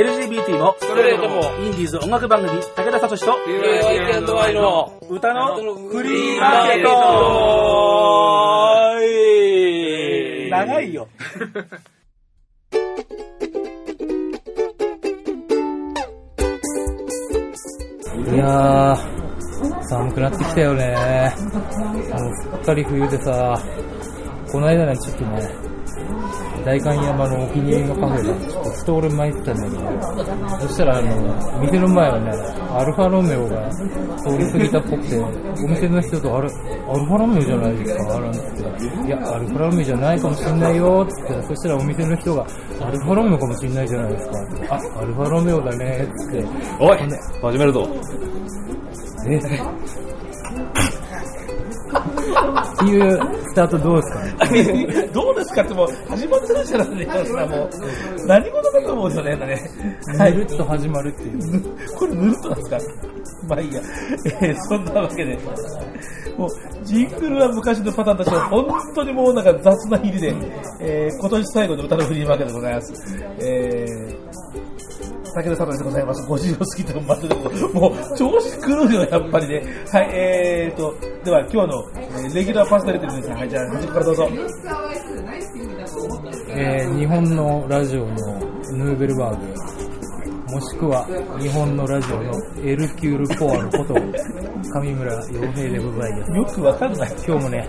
LGBT もストレートもインディーズ音楽番組武田聡と KYK&Y の歌のフリーマーケット。長いよ。いやー寒くなってきたよね。すっかり冬でさ、この間ねちょっとね代官山のお気に入りのカフェでちょっとストール巻いてたんだけど、そしたら店の前はねアルファロメオが通り過ぎたっぽくて、お店の人とアルファロメオじゃないですかなんて言って、いやアルファロメオじゃないかもしれないよって言って、そしたらお店の人がアルファロメオかもしれないじゃないですかって、あアルファロメオだねって言って、おい始めるぞっていうスタートどうですか？どうですかってもう始まってるじゃないですか。もう何事だと思うんですよね。ぬるっと始まるっていう。これぬるっとなんですか？まあいいや。そんなわけで、もうジングルは昔のパターンとしては本当にもうなんか雑な入りで、今年最後の歌のフリーマーケットでございます。武田さんでございます。50を過ぎてもまだでもう調子狂うよやっぱりね。はい、では今日のレギュラーパーソナリティですね。はい、じゃあ端からどうぞ。日本のラジオのヌーベルバーグ、もしくは日本のラジオのエルキュールコアのこと上村陽平でございます。よくわかんない。今日もね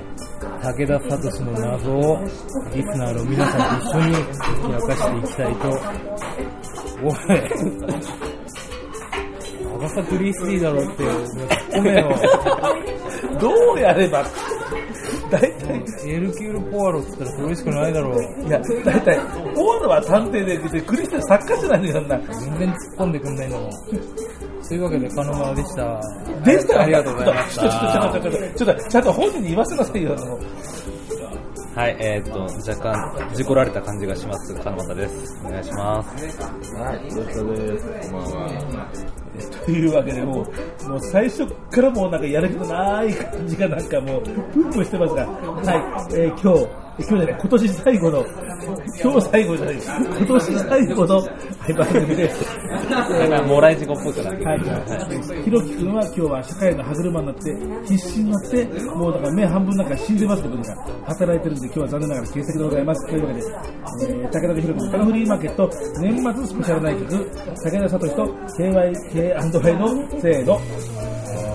武田聡の謎をリスナーの皆さんと一緒に明かしていきたいと。おい長さクリスティーだろってごめんよ。どうやればだいたいエルキュール・ポアロって言ったらそれしかないだろう。いやだいたいポアロは探偵でクリスティー作家じゃないんだよな。全然突っ込んでくんないんだもん。というわけでカノマでした。でした。ありがとうございました。ちょっとちゃんと本人に言わせなさいよ。はい、若干事故られた感じがします。カノマタです。お願いします。はい、どうしたです。こんばんは。というわけでもう最初からもうなんかやる気のない感じがなんかもうプンプンしてますが、はい、今日じゃない今年最後の今年最後の番組です。だからもらい事故っぽくなって、はい、ひろきくんは今日は社会の歯車になって必死になってもうだから目半分なんか死んでますけど働いてるんで今日は残念ながら欠席でございます。というわけで、武田とひろきの歌のフリーマーケット年末スペシャルナイト、武田聡と KYK&Y のせーの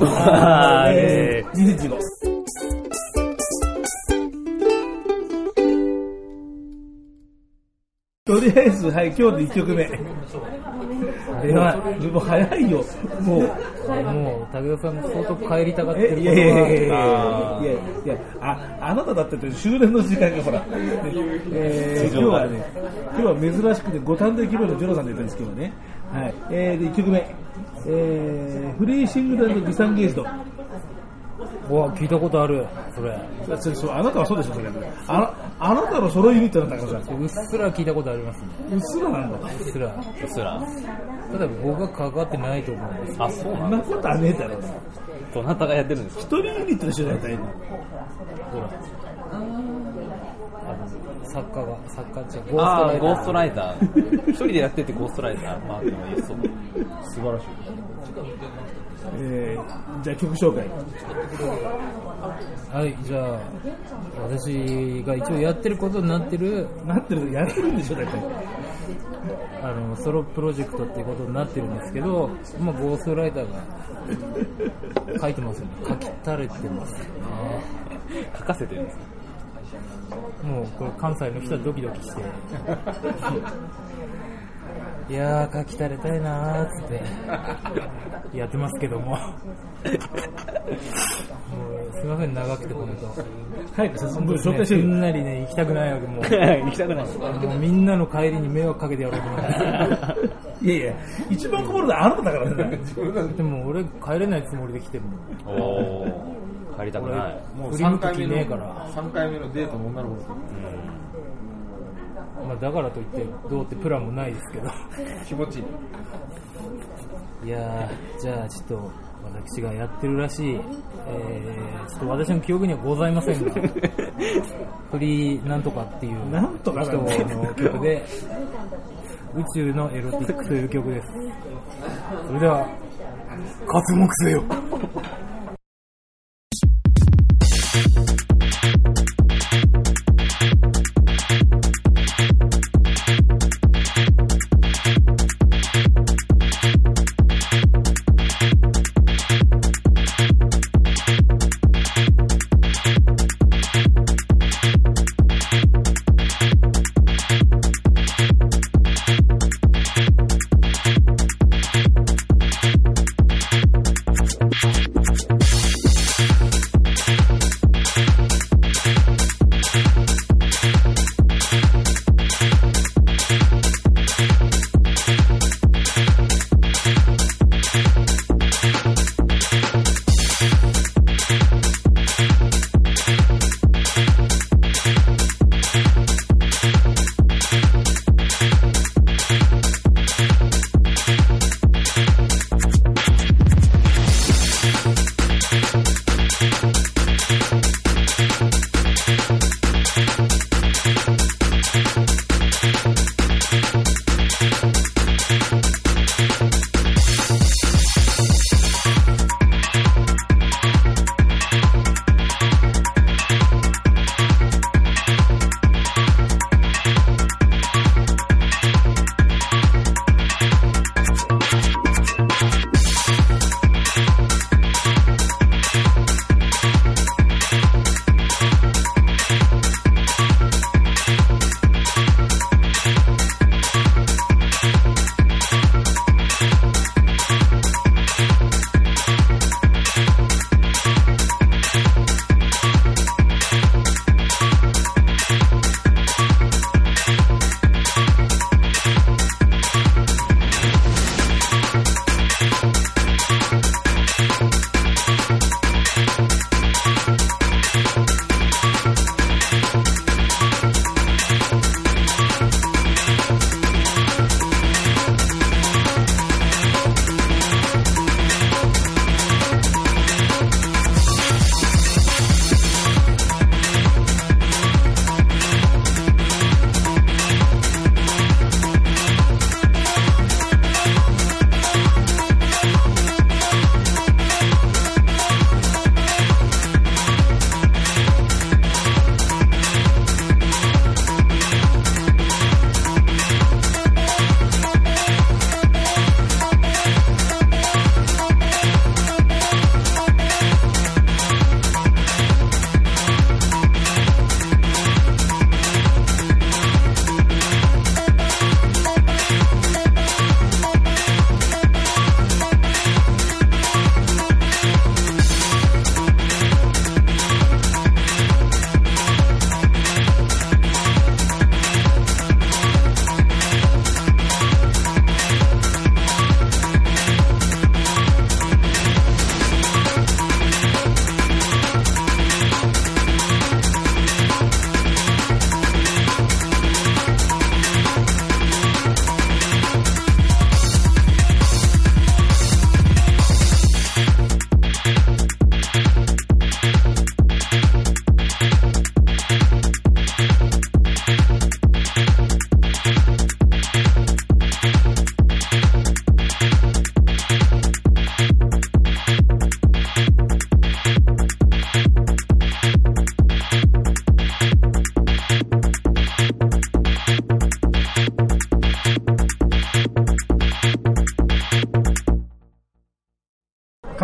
あれ2015とりあえず、はい、今日で1曲目。もう早いよ。もう、武田さん相当帰りたがってる。いや、あなただって終電の時間がほら、ね今日は珍しくて五反田駅前のジョロさんで言ったんですけどね。はい。で、1曲目。フリーシングル&ディサンゲージド。わ聞いたことあるそれ。あなたはそうでしょそれ。あなたの揃いユニットなんだからさ。うっすら聞いたことありますね。うっすらなんだ。うっすら。ただ僕は関わってないと思うんです。あ、そうなんだ。そんなことはねえだろ。どなたがやってるんですか。一人ユニットでしょだいたい。ほら。作家ゴーストライター。一人でやっててゴーストライター。まあでもいいそう。素晴らしい。じゃあ曲紹介。はい、じゃあ私が一応やってることになってるやってるんでしょだからソロプロジェクトっていうことになってるんですけど、まあゴーストライターが書いてますよね。書き垂れてますよね。書かせてるんです。もうこれ関西の人はドキドキして。いやー書き垂れたいなーってやってますけども、 もうすいません長くてコメント早く紹介してみんなにね行きたくないわけもう行きたくないもうみんなの帰りに迷惑かけてやろうと思っていや一番困るのはあなただからねでも俺帰れないつもりで来てるもん。帰りたくない。もう3回目のデートも女の子ですよ。まあ、だからといってどうってプランもないですけど気持ちいい。いやじゃあちょっと私がやってるらしい、ちょっと私の記憶にはございませんがフリーなんとかっていう人の曲で宇宙のエロティックという曲です。それでは活目せよ。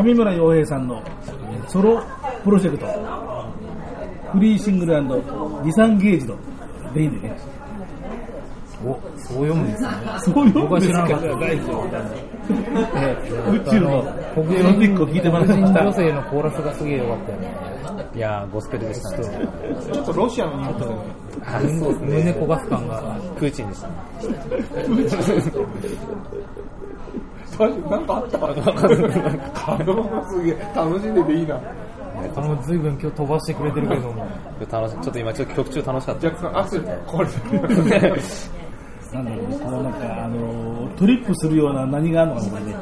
上村陽平さんのソロプロジェクトフリーシングル&リサンゲージドでいいんでね。お、そう読むんですね。そう読むんですか。僕は知らなかった。宇宙の黒人ピックを聞いてもらいました。黒人女性のコーラスがすげえ良かったよね。いやー、ゴスペルでしたね。ちょっとロシアの日本で胸焦がす感がプーチンでしたね。なんかあったかな。カノがすげえ楽しんでていいな。カノずいぶん今日飛ばしてくれてるけどもちょっと今曲中楽しかった。若干汗壊れてる。なんだろう、こうなんかトリップするような何があるのかもね。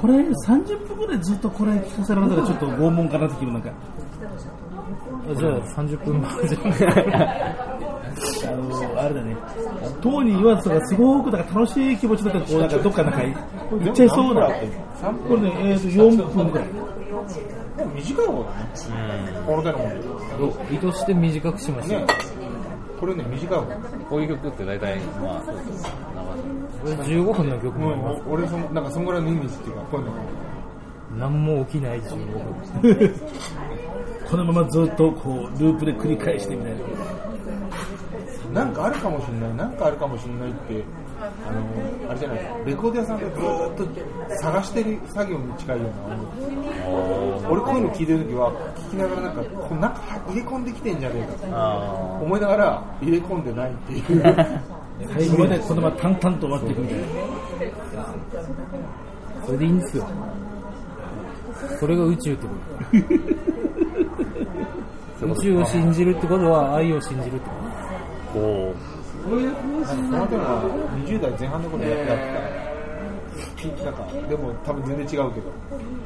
これ30分ぐらいずっとこれ聞かせられたらちょっと拷問かなって気分なんか。じゃあ30分前じゃない。あれだね、当に岩津がすごくだから楽しい気持ちだったらこうなんかどっかなんか行っちゃいそうな、これね、4分ぐらい。でも短い方だね。この手の方で。意図して短くしましたね。これね短い方。こういう曲って大体まあそうそう長い。15分の曲も。俺そのなんかそのぐらいのイメージっていうかこういうの。何も起きない15分。このままずっとこうループで繰り返してみたいな。なんかあるかもしれない、なんかあるかもしれないって、あれじゃないですか、レコード屋さんでずっと探してる作業に近いような音楽。俺こういうの聴いてるときは、聴きながらなんか、こうなんか入れ込んできてんじゃねえかって思いながら入れ込んでないっていう。最後までこのまま淡々と終わっていくみたいな。それでいいんですよ。それが宇宙ってことだ。宇宙を信じるってことは愛を信じるってことだ。こういう話になってるのは20代前半の頃やってた、なんかでも多分全然違うけど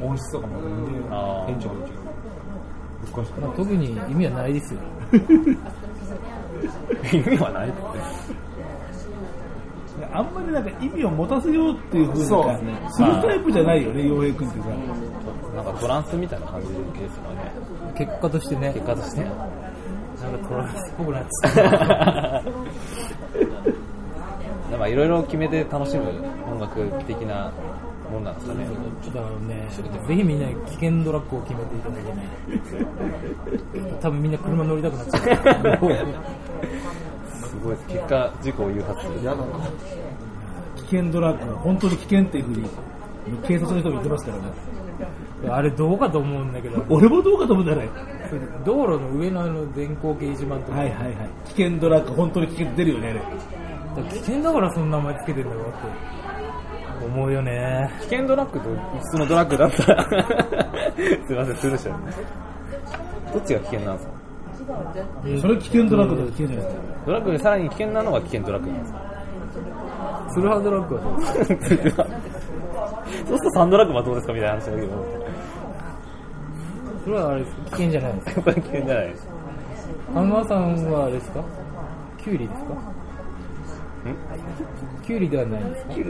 音質とかも全然テンションが違う、まあ、特に意味はないですよ意味はないってあんまりなんか意味を持たせようっていう風にかするタイプじゃないよね、陽平君ってさ、なんかトランスみたいな感じですよね、結果としてね、結果としてなんかトランスっぽくなっちゃう。なんかいろいろ決めて楽しむ音楽的なもんなんですかね。ちょっとね、ぜひみんな危険ドラッグを決めていただきたいね。多分みんな車乗りたくなっちゃう。すごいです。結果事故を誘発する。危険ドラッグは本当に危険っていうふうに警察の人が言ってますからね。あれどうかと思うんだけど。俺もどうかと思うんじゃない。道路の上のあの電光掲示板とか。はいはいはい。危険ドラッグ、本当に危険出るよね、あれ。危険だからそんな名前つけてるんだろって思うよね。危険ドラッグと普通のドラッグだったら。すいません、するでしょ。どっちが危険なんですか。それ危険ドラッグだと危険じゃないですか。ドラッグでさらに危険なのが危険ドラッグなんですか。ツルハドラッグはどうですか。そうすると3ドラッグはどうですかみたいな話だけど、それはあれ危険じゃないですか。危険じゃないです。ハンマーさんはあれですか？キュウリですか？ん？キュウリではないんですか？キ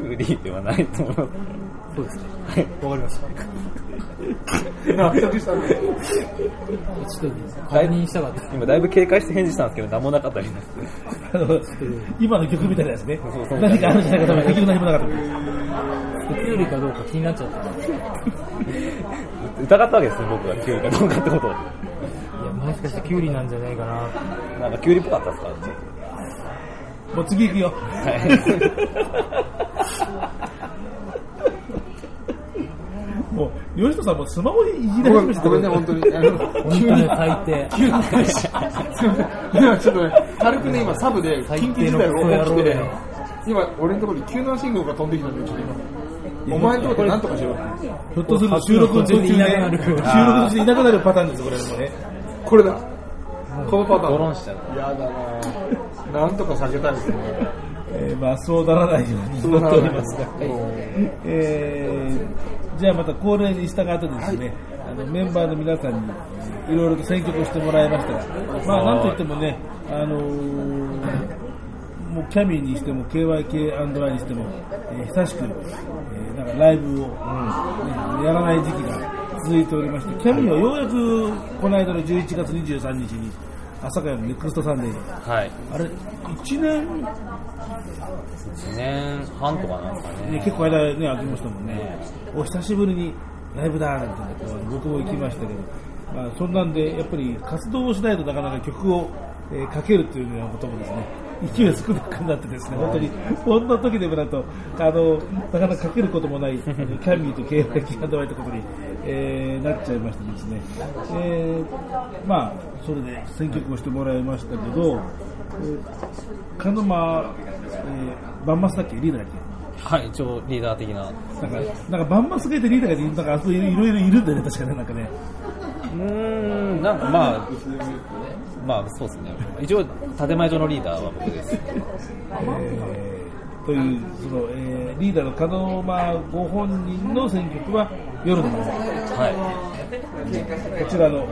ュウリではないと思います。そうですか。はい、わかりました。納得したね。ちょっと確認したかった。今だいぶ警戒して返事したんですけど、何もなかったりです。今の曲みたいなやつね。そう何かあるじゃないかと思って、何もなかった。キュウリかどうか気になっちゃった疑ったわけですね、僕はキュウリかどうかってことを。いや、もしかしてキュウリなんじゃないかな。なんかキュウリっぽかったですか。もう次行くよ、はい、もう吉田さんもスマホにいじられました。ごめんね、本当に急に最低急にちょっとね、軽くね、今サブで緊急事態が起きて、今俺のところに救難信号が飛んできたんで、ちょっと今お前のところで何とかしろ。ひょっとすると収録中にいなくなる。収録中にいなくなるパターンです、これもね。これだ。このパターン。ドロンしちゃう。やだな。なんとか避けたいですね。まあそうならないように祈っておりますが。じゃあまた恒例に従ってですね、はい、メンバーの皆さんにいろいろと選曲をしてもらいましたが、まあなんといってもね、もうキャミーにしても KYK&Y にしても、久しく、なんかライブを、やらない時期が続いておりまして、キャミーはようやくこの間の11月23日に朝霞のネクストサンデーに、はい、あれ1年半とかなんですかね、結構間ね空きましたもんね。お久しぶりにライブだーなんて僕も行きましたけど、まあ、そんなんでやっぱり活動をしないとなかなか曲を、かけるというようなこともですね、勢いが少なくなってですね、本当にこんな時でもだとなかなかかけることもないキャミーとKYK&Yということに、なっちゃいましてですね、まあそれで選曲をしてもらいましたけど、鹿沼、バンマスだっけ、リーダーだっけ。はい、一応リーダー的ななんかバンマスがいてリーダーがいて、いろいろいるんだよね、確かね。なんかね、なんかまあそうですね、一応建前上のリーダーは僕です、というその、リーダーの鹿沼ご本人の選曲は夜の風、はい、こちらの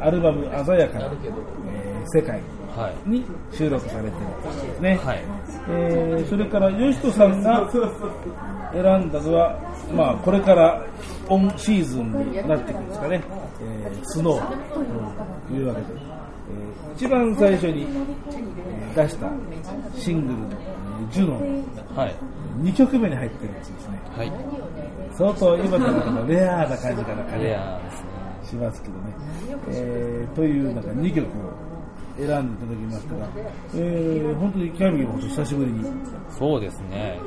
アルバム鮮やかな世界、に収録されているんですね、はい、それからよしとさんが選んだのは、まあ、これからオンシーズンになっていくんですかね、スノウというわけで、一番最初に出したシングルのジュノン、はい、2曲目に入っているんですね、はい、相当今の中のレアな感じかな、レアですね、しますけどね、という中2曲を選んでいただきましたが、本当にキャミーも久しぶりに、そうですね、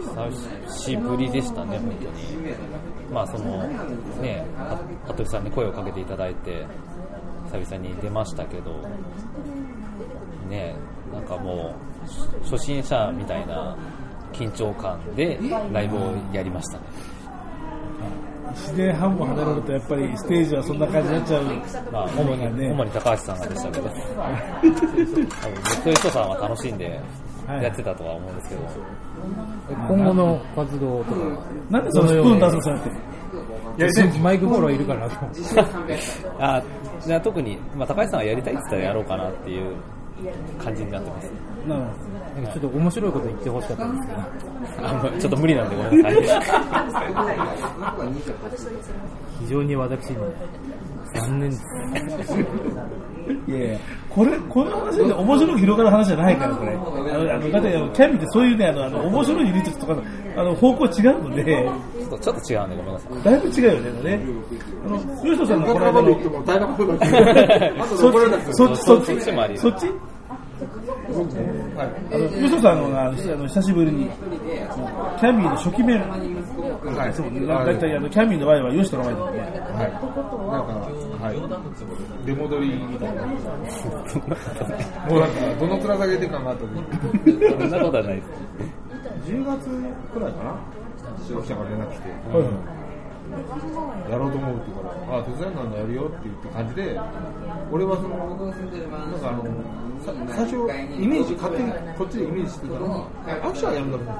久しぶりでしたね、本当に、まあそのね、羽鳥さんに声をかけていただいて久々に出ましたけどね、なんかもう初心者みたいな緊張感でライブをやりましたね。1年半も離れるとやっぱりステージはそんな感じになっちゃう、まあ、主に高橋さんがでしたけどそういう人さんは楽しんでやってたとは思うんですけど、はい、今後の活動とかなんでそのスプーン出させなくてマイクフォローいるからあ、じゃあ特に、まあ、高橋さんはやりたいって言ったらやろうかなっていう感じになってます。なんかちょっと面白いこと言ってほしかったんですけど、ちょっと無理なんでごめんなさい非常に私今残念ですいやいや、この話で面白く広がる話じゃないから、これだってキャミってそういうね、面白い技術とか方向違うので、ちょっと違うんでごめんなさい、だいぶ違うよね。吉野さんのこの間のそっちもあり、そっちウソさんが久しぶりにキャミーの初期面、はい、そうだいたいキャミーの場合はヨシトの前で、はい、なんか、はい、出戻りみたいなもうなんかどの面下げてかなと思ってそんなことはないです10月くらいかな、消費者が連絡来て、やろうと思うって言うから、あ、手伝いなんだやるよって言った感じで、俺はそのなんか最初イメージ勝手にこっちでイメージしてたら、アクションはやるんだろうな。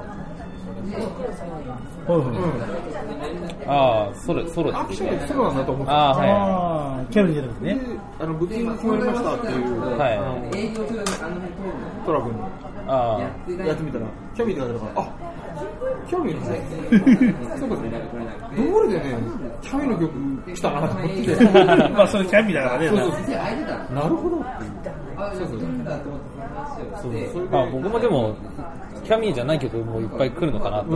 ああ、ソロアクションはソロなんだと思って。ああ、はい。キャミじゃなくてね。ブッキング決まりましたっていう、はい、トラブルにやってみたら、キャミって書いてあるから、あ。キャミーねそうかね、どれでねキャミーの曲来たなと思ってまあそれキャミーだからね、そうなるほどってそう、まあ、僕もでもキャミーじゃない曲もいっぱい来るのかなと、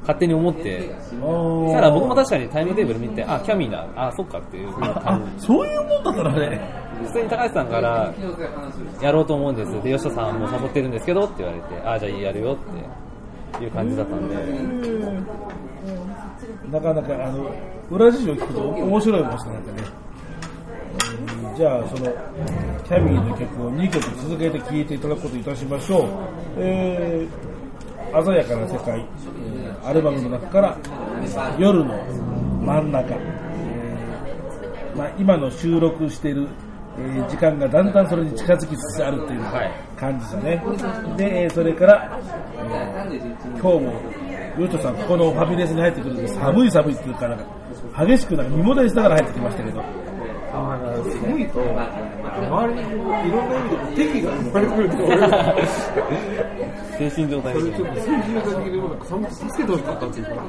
勝手に思ってたら、僕も確かにタイムテーブル見て、あ、キャミーだ、あ、そっかっていう、そういうもんだったらね、普通に高橋さんからやろうと思うんですで、吉田さんも誘ってるんですけどって言われて、あ、じゃあやるよっていう感じだったんで、なかなか裏事情を聞くと面白いものしてなんでね、じゃあそのキャミーの曲を2曲続けて聴いていただくこといたしましょう。鮮やかな世界、アルバムの中から夜の真ん中、まあ、今の収録している時間がだんだんそれに近づきつつあるという感じですね、はい、でそれから、今日もヨトさん、ここのファミレスに入ってくるんで、寒い寒いって言うから激しく身もだれしながら入ってきましたけど、寒いと周りにいろんな意味で敵が生まれてくると精神状態的に寒くて助けてほしかったっていうから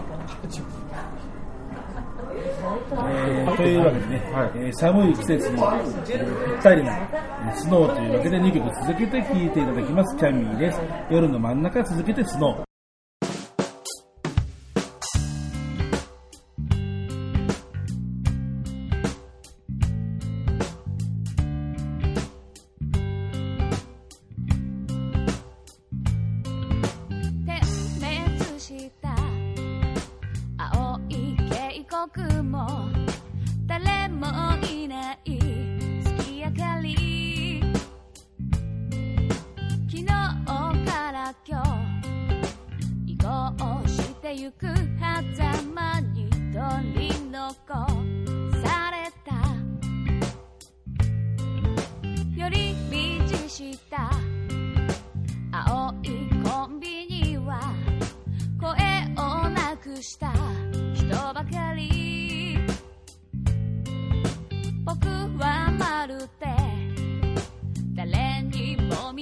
というわけでね、はい、寒い季節にぴったりなスノウというわけで2曲続けて聴いていただきます。キャミーです。夜の真ん中続けてスノウ。僕はまるで誰にも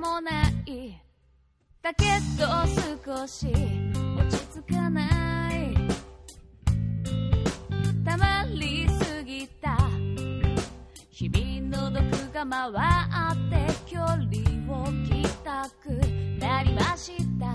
もないだけど少し落ち着かないたまりすぎた日々の毒が回って距離を切りたくなりました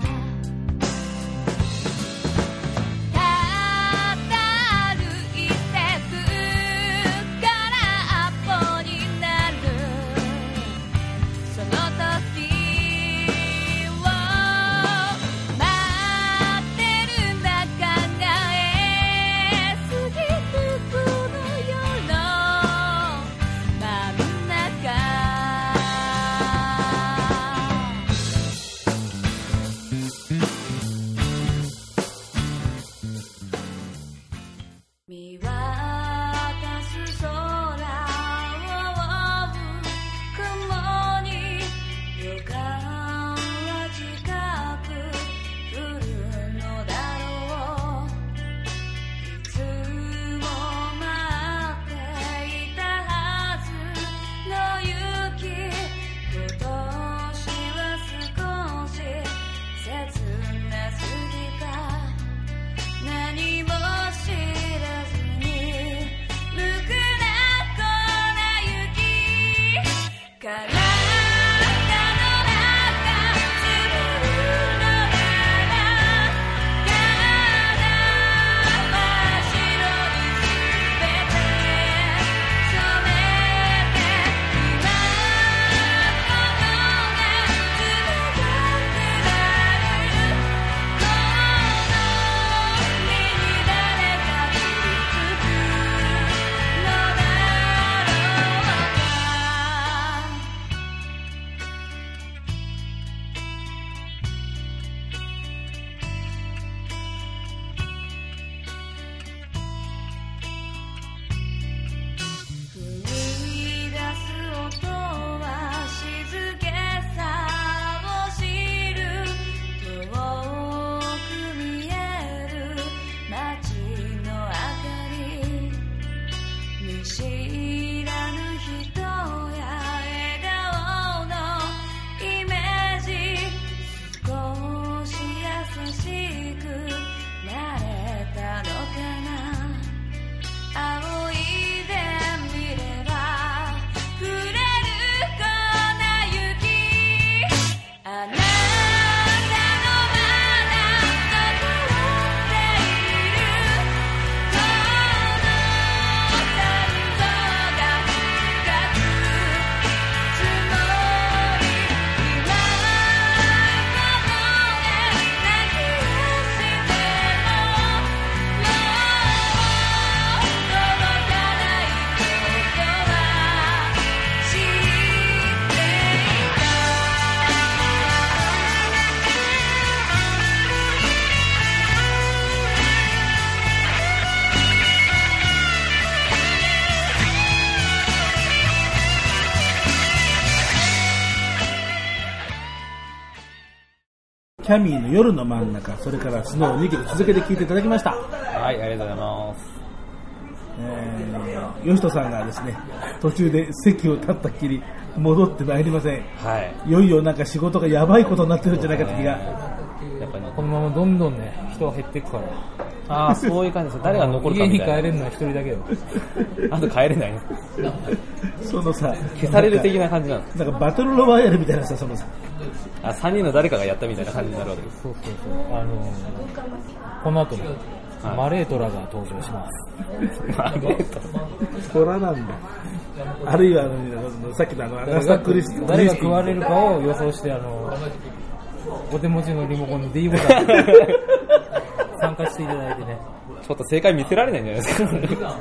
キャミーの夜の真ん中、それからスノーを2曲続けて聴いていただきました。はい、ありがとうございます。よしとさんがですね、途中で席を立ったっきり戻ってまいりません。はい、いよいよなんか仕事がやばいことになってるんじゃないかって気が、やっぱり、ね、このままどんどんね人が減っていくからああそういう感じです。誰が残るかみたいな。家に帰れるのは一人だけよあと帰れないそのさ消される的な感じなんです。なんかバトルロワイヤルみたいなさ、そのさあ3人の誰かがやったみたいな感じになるわけです。そうそうそう、この後、ね、はい、マレートラが登場しますマレートトラなんだ。あるいはさっきのアガサクリスティ誰が食われるかを予想して、お手持ちのリモコンの D ボタン参加していただいてね。ちょっと正解見せられないんじゃないですか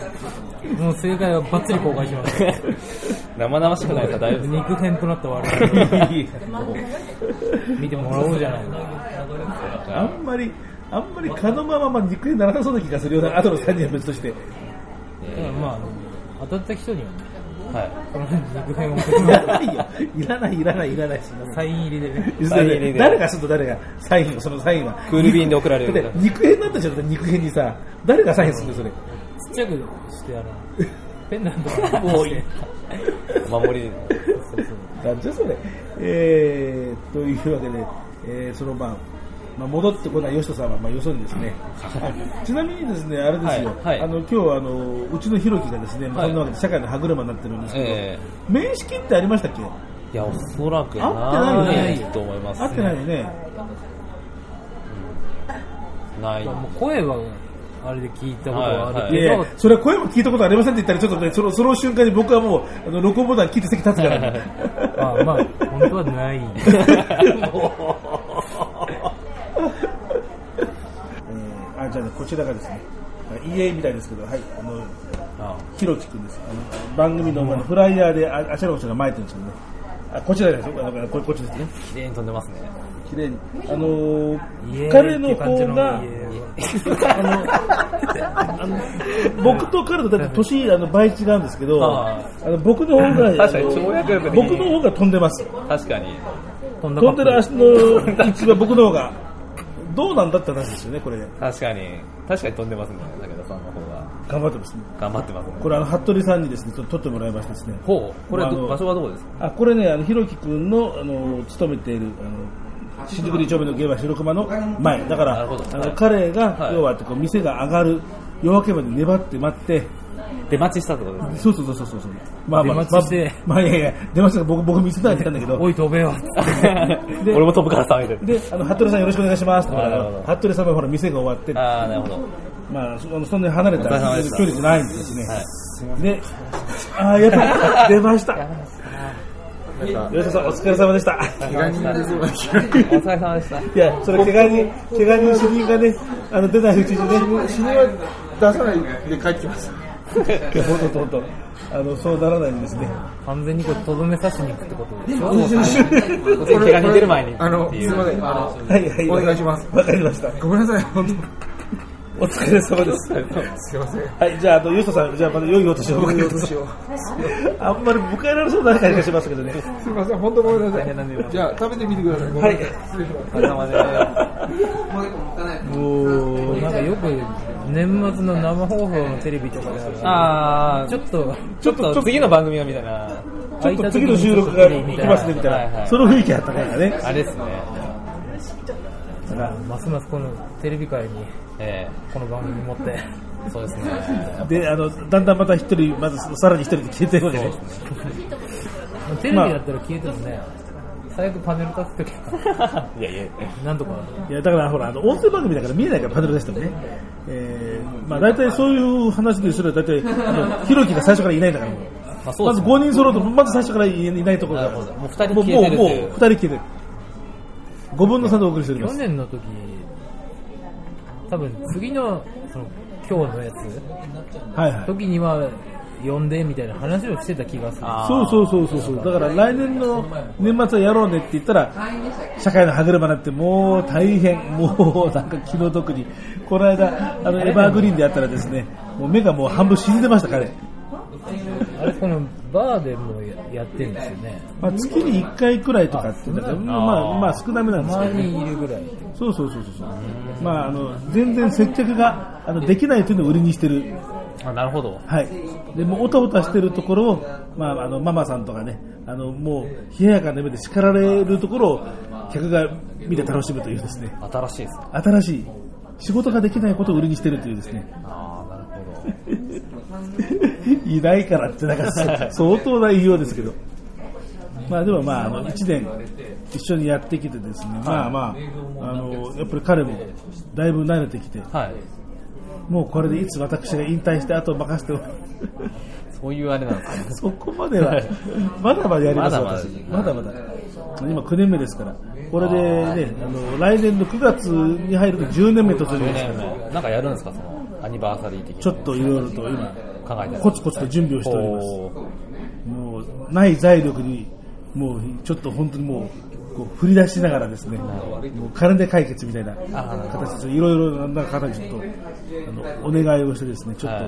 もう正解はバッチリ公開しました生々しくないですか。大丈夫ですか。肉片となった我々見てもらおうじゃないか。あんまり蚊のまま肉にならなそうな気がするような。あとの3人は別として、まあ、当たった人にはね、はい、この肉片をいらないし、サイン入りでね、誰がすると誰がサインを、そのサインはクール便で送られるから肉片になったじゃん。肉片にさ誰がサインするんだそれ。ちっちゃくしてペンダントを守りそうそうなんじゃそれ、というわけで、その晩、まあ、戻ってこない吉田さんはまあよそにですねちなみにですねあれですよ、はいはい、今日はうちのひろきがですね、まあ、そんなわけで社会の歯車になってるんですけど、面識ってありましたっけ？いやおそらくないと思いますね。合ってないよね。ない。もう声はあれで聞いたことはあるけど、はいはい、それは声も聞いたことありませんって言ったらちょっとねその瞬間に僕はもう録音ボタン切って席立つから、ね。あまあ本当はない。じゃあね、こちらがですね、EA みたいですけど、はい、ひろきくんです。番組のフライヤーであちらこちらが巻いてるんですけどね。あ、こちらです。こっちですね。綺麗に飛んでますね。綺麗に。彼の方が、僕と彼とだって年倍違うんですけど、僕の方が飛んでます。確かに。飛んでる足の位置は僕の方が。どうなんだって話ですよね、これ。確かに飛んでますね、武田さんの方が。頑張ってますね。これ服部さんにですね、撮ってもらいましてですね。ほう。これ、場所はどこですか？あ、これね、ひろきくんの勤めている新宿2丁目のゲーバー白熊の前。だから彼が要は店が上がる夜明けまで粘って待って。出待ちしたってことですね。そう。まあまあ、出待ちして。まあいやいや、出待ちしたから僕見せたいって言ったんだけど。おい、飛べよって。俺も飛ぶからさ、みたいな。で、服部さんよろしくお願いしますって。服部さんもほら、店が終わって。ああ、なるほど。まあ、そんなに離れたら距離じゃないんですね。はい。で、ああ、やった。出ました。吉田さん、お疲れ様でした。怪我人ですよ。お疲れ様でした。いや、それ怪我人、主任がね、出ないうちにね。主任は出さないで帰ってきました。本当そうならないんですね。完全にこれとどめさしに行くってことです。怪我に出る前に。すみません。はい、お願いします。わかりました。ごめんなさい。本当にお疲れ様です。すみません。はい、じゃあゆうとさん、じゃあまた良いお年を。あんまり迎えられそうな感じがしますけどね。すみません、本当ごめんなさい。じゃあ食べてみてください。はい。失礼します。お疲れ様です。おお、なんかよく。年末の生放送のテレビとかであるちょっと次の番組がみたいなちょっと次の収録が来ますねみたいな、はいはい、その雰囲気あったからねあれですね。だからますますこのテレビ界にこの番組持ってそうですね。でだんだんまた一人まずさらに一人で消えてるわけでテレビだったら消えてもね、最悪パネル立つときいやなんとかいやだからほら音声番組だから見えないからパネル出してもね、まあ大体そういう話ですると大体ひろきが最初からいないんだからもう、まあそうですね、まず5人揃うとまず最初からいないところだからもう2人消えてるもう2人消えてる5分の3でお送りしております。去年の時多分次のその今日のやつ、はいはい、時には呼んでみたいな話をしてた気がする。そう。だから来年の年末はやろうねって言ったら社会の歯車になってもう大変もうなんか気の毒にこの間エバーグリーンでやったらですねもう目がもう半分死んでました彼。あれこのバーでもやってるんですよね。まあ、月に1回くらいとかってだからまあ少なめなんですけど、ね。周りにいるぐらい。そう。まあ全然接客ができないというのを売りにしてる。あ、なるほど。はい。でもうおたおたしてるところを、まあ、ママさんとかね、もう冷ややかな目で叱られるところを客が見て楽しむというですね。新しいですね。新しい。仕事ができないことを売りにしてるというですね。ああ、なるほど。いないからってなんか相当な言いようですけど。まあでもまあ1年一緒にやってきてですね。はい、まあやっぱり彼もだいぶ慣れてきて。はい。もうこれでいつ私が引退して後を任せてもそういうあれなんですかね。そこまではまだまだやります私まだ今9年目ですからこれでね来年の9月に入ると10年目突入ですからなんかやるんですかそのアニバーサリー的にちょっといろいろと今考えてコツコツと準備をしております。もうない財力にもうちょっと本当にもう振り出しながらですね、もう金で解決みたいな形でいろいろな方にちょっとお願いをしてですね、ちょっ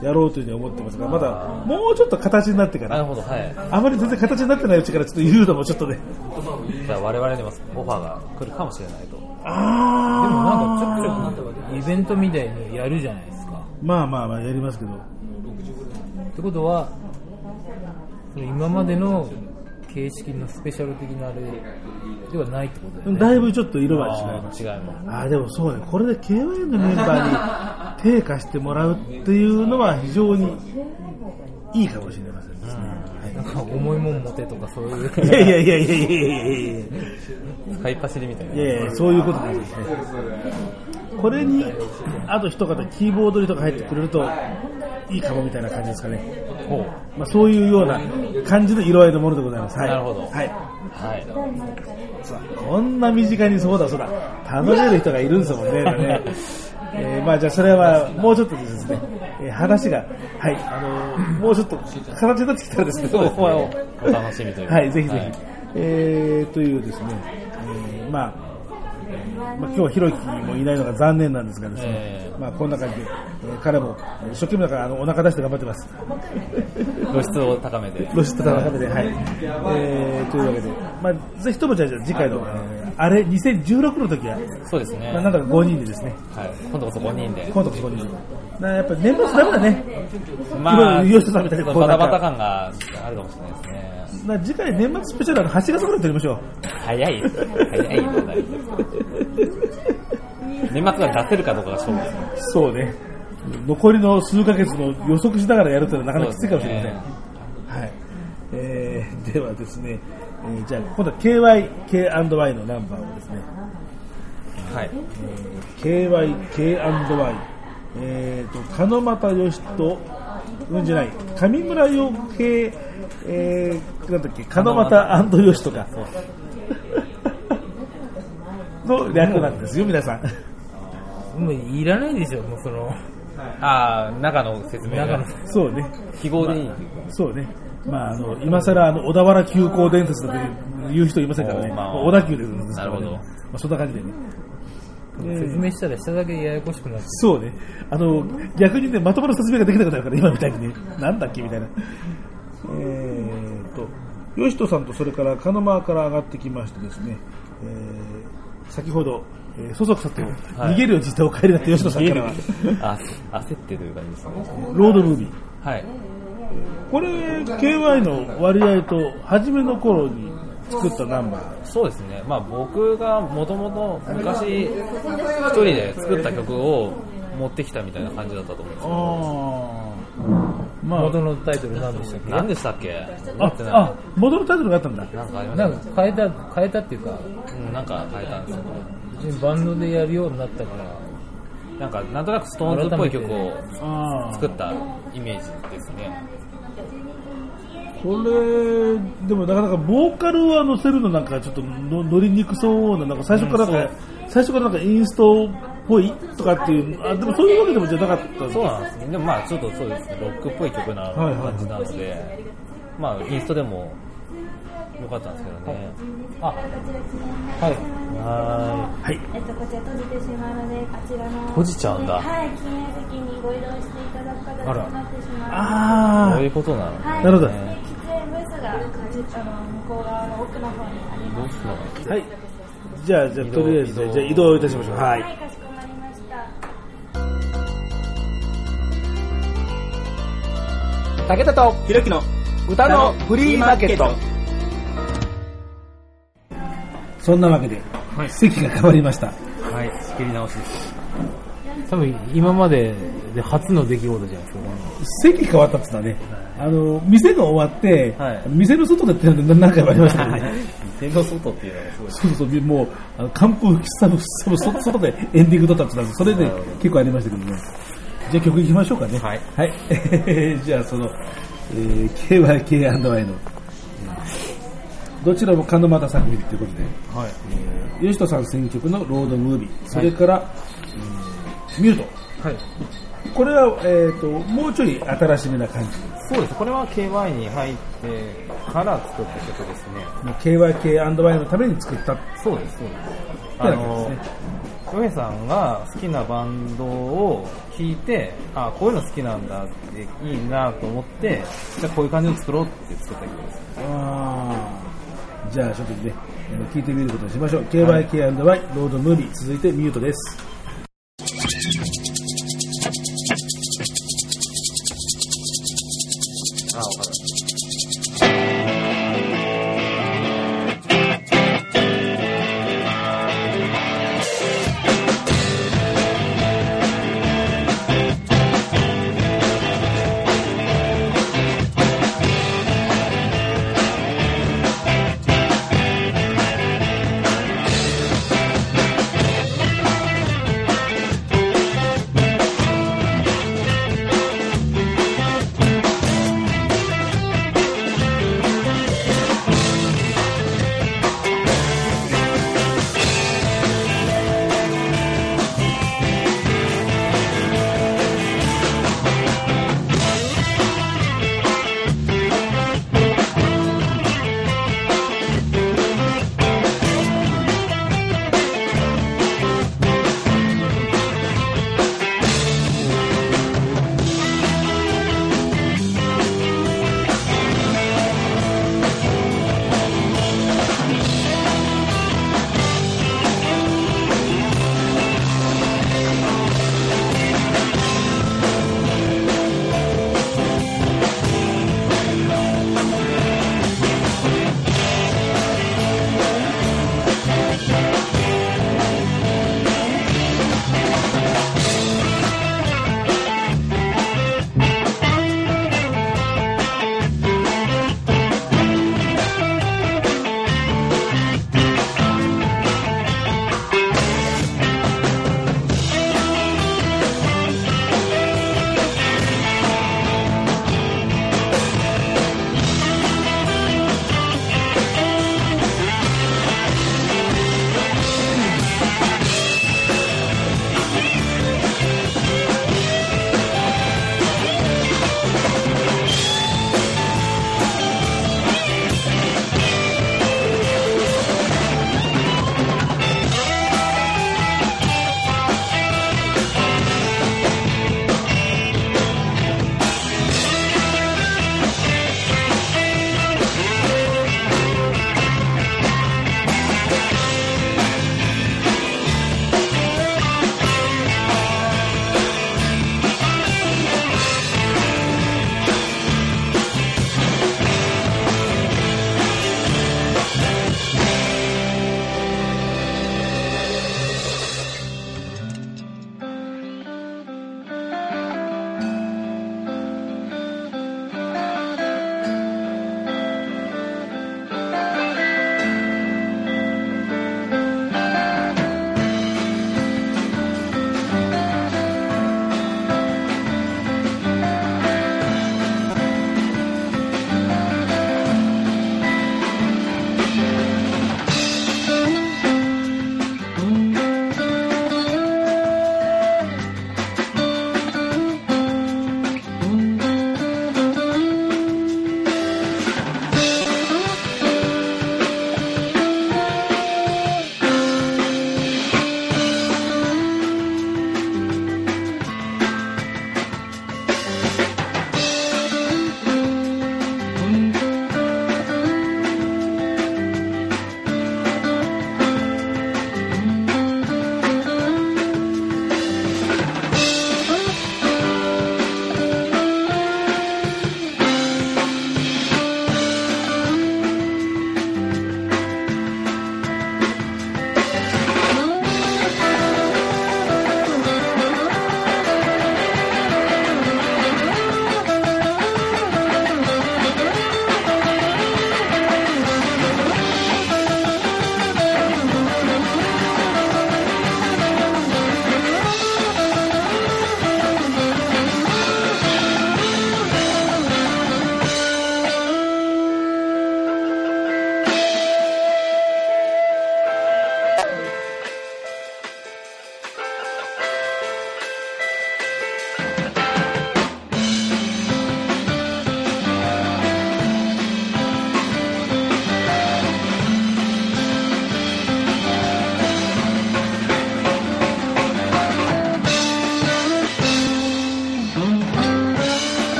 とやろうというふうに思ってますが、まだもうちょっと形になってから、あまり全然形になってないうちからちょっと言うのもちょっとね、我々にもオファーが来るかもしれないと。ああ。でもなんかちょっとイベントみたいにやるじゃないですか。まあやりますけど。ってことは今までの形式のスペシャル的なあれではないってことだよね。だいぶちょっと色が違います。あ、でもそうね、これで KYK のメンバーに低下してもらうっていうのは非常にいいかもしれませんですね、はい、なんか重いもん持てとかそういういやいやいやいやいや使いっ走りみたいな。いやいや、そういうことなんですね。これにあと一方キーボードにとか入ってくれるといいかもみたいな感じですかね。まあ、そういうような感じの色合いのものでございます。はい、なるほど。はい。はい。そう、こんな身近にそうだ。楽しめる人がいるんですもんね。ねまあじゃあそれはもうちょっとですね。話がはいもうちょっと形になってきたらですね。お楽しみという。はい、ぜひぜひ、はい、というですね。まあ。まあ、今日はひろきもいないのが残念なんですがですね、まあ、こんな感じで、彼も一生懸命だからお腹出して頑張ってます露出を高めてはい、というわけで、まあ、ぜひともじゃあ次回のあれ2016の時はそうですね、まあ、なんか5人でですね、はい、今度こそ5人でやっぱ年末ダメだね。まあバタバタ感があるかもしれないですね。次回年末スペシャルの8月ぐらい撮りましょう。早い年末が出せるかどうかが勝負ですね。そうね、残りの数ヶ月の予測しながらやるというのはなかなかきついかもしれません、ね。はい、ではですね、じゃあ今度は KYK&Y のナンバーをですね、はい、KYK&Y、鹿股良人うんじゃない上村陽平、なんだっけ、鹿股&よしとかの略なんですよ、皆さん。もういらないでしょ、もうその中の説明が。そうね、記号でいい、まあ、そうね、まあ、今さら小田原急行伝説だという人いませんからね、まあ、小田急ですからね。なるほど、まあ、そんな感じでね。説明したら下だけややこしくなって、そうね、逆にね、まともな説明ができなくなるから、今みたいにね、なんだっけみたいな。よしとさんとそれからカノマーから上がってきましてですね、先ほど、そそくさと逃げる自体を帰りだったよしとさんからは焦ってという感じですね。ロードムービー、はい、これ KY の割合と初めの頃に作ったナンバー。そうですね、まあ、僕がもともと昔一人で作った曲を持ってきたみたいな感じだったと思うんですけど、まあ、元のタイトル何でしたっけ？あ、元のタイトルがあったんだ。なんか変えたっていうか、なんか変えたんですよ。バンドでやるようになったから、なんとなくストーンズっぽい曲を作ったイメージですね。これでもなかなかボーカルは乗せるのなんかちょっと乗りにくそうな、なんか最初からなんかインストっぽいとかっていう、でもそういうわけでもじゃなかったんです。そうなんですね。でもまあちょっとそうですね、ロックっぽい曲な感じなので、はいはいはい、まあインストでも良かったんですけどね。はい。こちら閉じてしまうので、あちらの閉じちゃうんだ。はい、記念席にご移動していただく形になってしまう。そういうことなの。はい、なるほど。喫煙ブースが向こう側の奥の方にあります。はい。じゃあとりあえず、ね、じゃあ移動いたしましょう。はい。はい、かしこまりました。武田とひろきの歌のフリーマーケット。そんなわけで、はい、席が変わりました。はい、仕切り直しです。多分今までで初の出来事じゃないですか。席変わったって言ったね。店が終わって、はい、店の外でって何回もありましたけどね。店の外っていうのはすごい。そう、もう寒風吹きさぶ外でエンディング撮ったって言ったんです。それで結構ありましたけどね。じゃあ曲いきましょうかね。はい。はい、じゃあその、KYK&Y の。どちらも鹿股作品ということで、はい、吉田さん選曲のロードムービー、それから、ミュート、はい、これは、もうちょい新しめな感じ。そうです。これは KY に入ってから作った曲ですね。KYK&Y のために作った。そうです。上さんが好きなバンドを聴いて、あ、こういうの好きなんだっていいなと思って、じゃあこういう感じを作ろうって作った曲です。じゃあちょっとね、聞いてみることにしましょう。 KYK&Y、はい、ロードムービー、続いてミュートです。あ、わかる。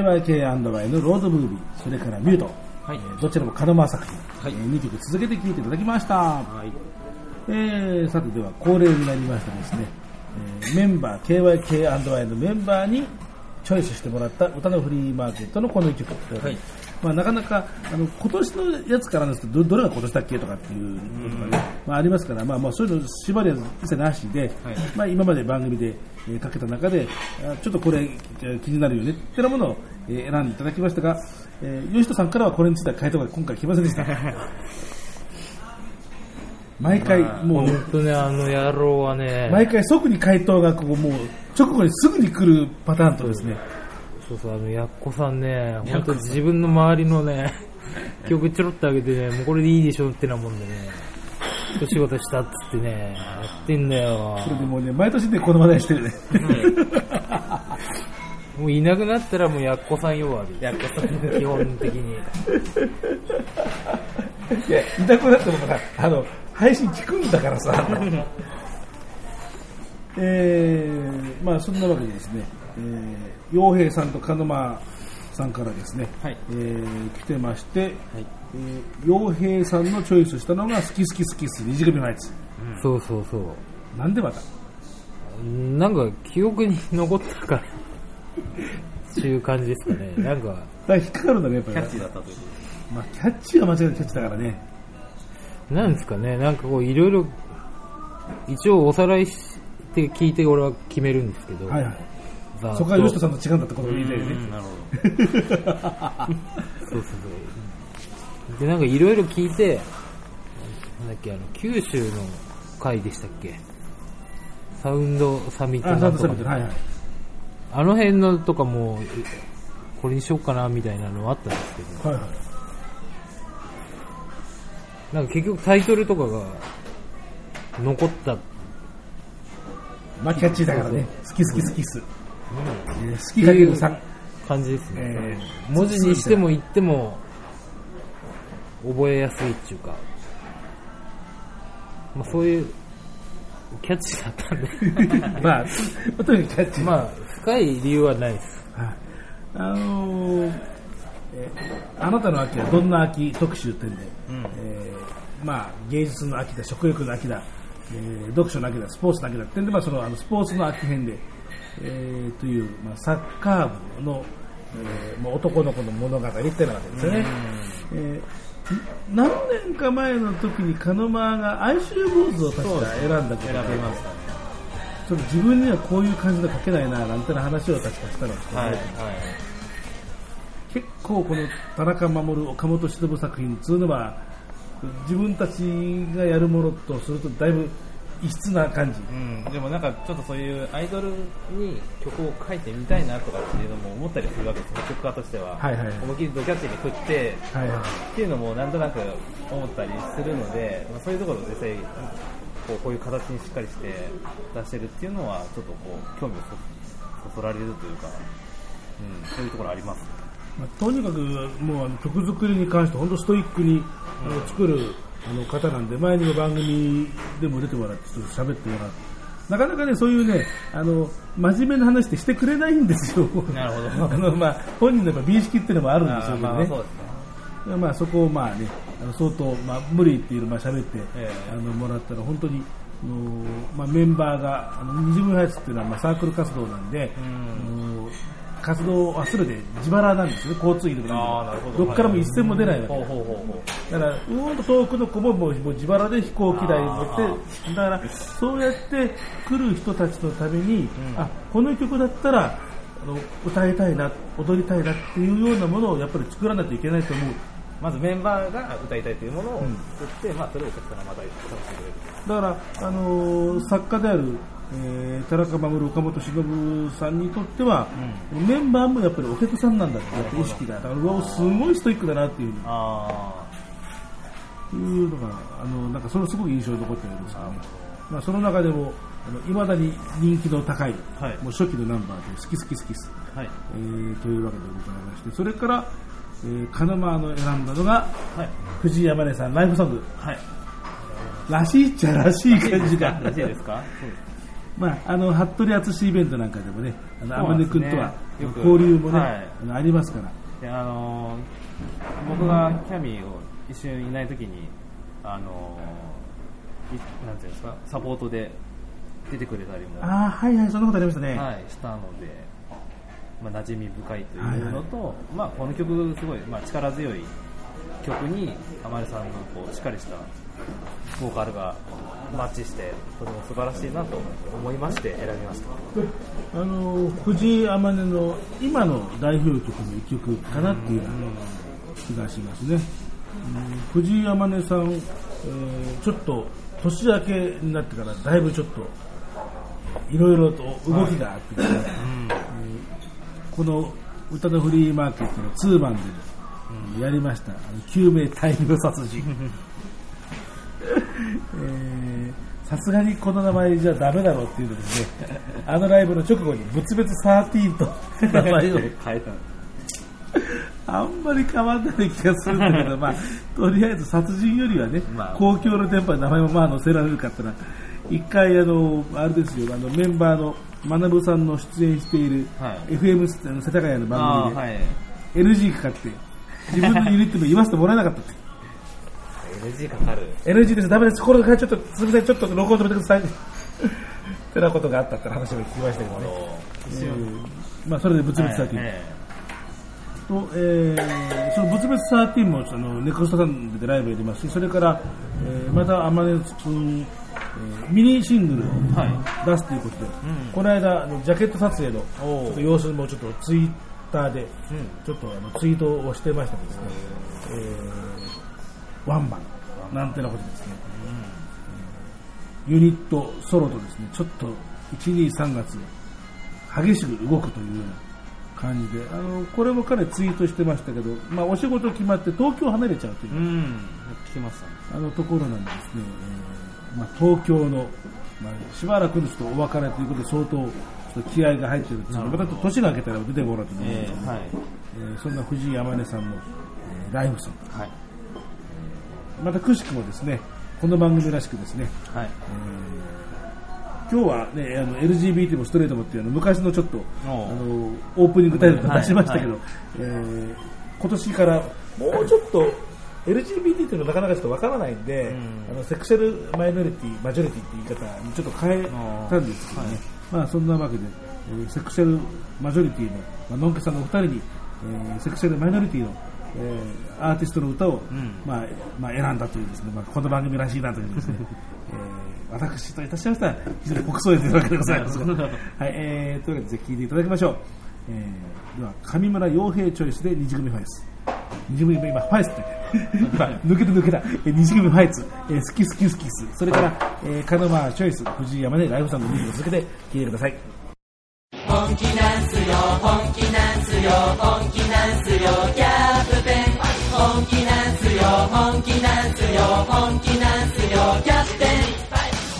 KYK&Y のロードムービー、それからミュート、はい、どちらもカノマ作品、はい、2曲続けて聴いていただきました。はい、さて、では恒例になりましたですね、メンバー KYK&Y のメンバーにチョイスしてもらった歌のフリーマーケットのこの1曲、はい、まあ、なかなか今年のやつからなんですけど、どれが今年だっけとかっていうことが、ね、まあ、ありますから、まあ、まあそういうの縛りは一切なしで、はい、まあ、今まで番組でかけた中でちょっとこれ気になるよねってなものを選んでいただきましたが、吉田さんからはこれについては回答が今回来ませんでした。毎回もう本当に野郎はね、毎回即に回答がここもう直後にすぐに来るパターンとですね、そうそう、やっこさんね、本当に自分の周りのね曲ちょろっと上げてね、もうこれでいいでしょってなもんでね、お仕事したっつってねやってんだよ。それでもうね、毎年ねこの話題してるね。もういなくなったらもうやっこさん弱い。やっこさん基本的に。いや、いなくなってもさ、配信聞くんだからさ。まあそんなわけでですね、陽平さんと鹿沼さんからですね、はい、来てまして、はい、陽平さんのチョイスしたのが好き好き好き好き虹組のやつ、うん、そうそうそう。なんでまた？なんか記憶に残ってるからっていう感じですかね。なんか引っかかるんだね、やっぱり。キャッチだったという。まあキャッチは間違いないキャッチだからね。なんですかね、なんかこういろいろ一応おさらいして聞いて俺は決めるんですけど。はいはい。そこは吉田さんと違うんだってことを言いたいよね。なるほど。そうそうそう。でなんかいろいろ聞いて、なんだっけ九州の回でしたっけ？サウンドサミットなんとか。サウンドサミット、はいはい。あの辺のとかもこれにしようかなみたいなのはあったんですけど。はいはい。なんか結局タイトルとかが残った。まあキャッチーだからね。好き好き好きっす。好きだけどさ、感じですね。文字にしても言っても覚えやすいっていうか、まあそういうキャッチーだったんで。まあとにかくキャッチー。まあ深い理由はないです。あなたの秋はどんな秋特集ってんで、まあ、芸術の秋だ、食欲の秋だ、読書の秋だ、スポーツの秋だってんで、まあ、そのスポーツの秋編で、という、まあ、サッカー部の、男の子の物語ってなわけですよね。何年か前の時にカノマが哀愁坊主を確か選んだことがあります。ちょっと自分にはこういう感じで書けないななんてな話を確かしたのですけど、はいはい、結構この田中守、岡本忍作品というのは自分たちがやるものとするとだいぶ異質な感じ、うん、でもなんかちょっとそういうアイドルに曲を書いてみたいなとかっていうのも思ったりするわけですよ、曲家としては。はいはいはい、思いっきりドキャッチに振って、はいはい、っていうのもなんとなく思ったりするので、まあ、そういうところで実際こういう形にしっかりして出してるっていうのはちょっとこう興味をそそられるというか、うん、そういうところあります。まあ、とにかくもう曲作りに関して本当ストイックに作る方なんで、前にも番組でも出てもらってちょっと喋ってもらって、なかなかねそういうね真面目な話ってしてくれないんですよ。なるほど。まあ本人のやっぱ美意識っていうのもあるんでしょうけどね。 そうですね。まあそこをまあね相当まあ無理っていうのをまあ喋ってもらったら本当にまあメンバーが虹組ハイツっていうのはまあサークル活動なんで、活動はすべて自腹なんですね、交通費とかどっからも一銭も出ないわけだから、遠くの子ももう自腹で飛行機代乗って、だからそうやって来る人たちのために、あ、この曲だったら歌いたいな、踊りたいなっていうようなものをやっぱり作らないといけないと思う。まずメンバーが歌いたいというものを作って、まあ、それをお客さんがまた楽しんでくれる。だから、作家である田中守、岡本忍さんにとっては、メンバーもやっぱりお客さんなんだっていう意識が、うわ、すごいストイックだなっていういうのがなんかそれすごく印象に残っているんですけど、まあ、その中でもいまだに人気の高い、はい、もう初期のナンバーで好き好き好きです、はい、というわけでございまして、それから鹿沼の選んだのが、はい、藤井山根さんライブソング、はい、らしいっちゃらしい感じがらしいですか。まあ、服部篤史イベントなんかでもね、天音君とは、交流もね、はい、ありますから。で僕がキャミを一瞬いないときになんていうんですか、サポートで出てくれたりも、あ、はいはい、そんなことありましたね、はい、したので、まあ、馴染み深いというのと、はいはい、まあ、この曲すごい、まあ、力強い曲に天音さんのこうしっかりしたボーカルがマッチして、とても素晴らしいなと思いまして選びました。藤井天音の今の代表曲の一曲かなっていう気がしますね。藤井天音さん、ちょっと年明けになってからだいぶちょっといろいろと動きがあって、はい、この歌のフリーマーケットのツーマンでやりました救命大量殺人さすがにこの名前じゃダメだろうっていうので、ね、あのライブの直後に仏滅13と名前を変えたあんまり変わんない気がするんだけど、まあ、とりあえず殺人よりはね、まあ、公共の電波に名前もまあ載せられるかったら、一回あれですよ、メンバーのまなぶさんの出演している、はい、FM 世田谷の番組で、はい、NG かかって自分のユニットも言わせてもらえなかったってNG かかる NG です、ダメです、これからちょっとすみません、ちょっと録音止めてくださいってなことがあったって話も聞きましたけどね、まあ、それで仏滅13、その仏滅13もネクストサンデーでライブやりますし、それから、また天音君、ミニシングルを出すということで、はい、この間ジャケット撮影のちょっと様子もちょっとツイッターでちょっとツイートをしてましたですね、ワンマンなんてなことですね、ユニットソロとですね、ちょっと 1,2,3 月激しく動くというような感じで、これも彼ツイートしてましたけど、まあ、お仕事決まって東京離れちゃうという、聞きましたね、ところなんですね、まあ、東京の、まあ、しばらくのちょっとお別れということで相当ちょっと気合が入ってるんですけど、また年が明けたら出てもらうと思うんですけど、はい、そんな藤井天音さんの、ライフソング、はい、またくしくもですね、この番組らしくですね、はい、今日はね、LGBT もストレートもっていう昔のちょっとオープニングタイトルと出しましたけど、はいはい、今年からもうちょっと LGBT っていうのなかなかちょっとわからないんで、はい、セクシャルマイノリティマジョリティって言い方にちょっと変えたんですけどね、はい、まあ、そんなわけで、セクシャルマジョリティの、まあのんけさんのお二人に、セクシャルマイノリティのアーティストの歌を、まあ、選んだというですね、まあ、この番組らしいなというですね私といたしましたら非常に国葬へ出るわけでございますが、はい、というわけでぜひ聴いていただきましょう。では上村陽平チョイスで二次組ファイス、二次組今ファイスって今抜けた二次組ファイス、好き好き好きす、それからカノマーチョイス、藤井天音ライフさんの2を続けて聴いてください。本気なんすよ、本気なんすよ、本気なんすよ、キャプテン。本気なんすよ、本気なんすよ、本気なんすよ、キャプテン。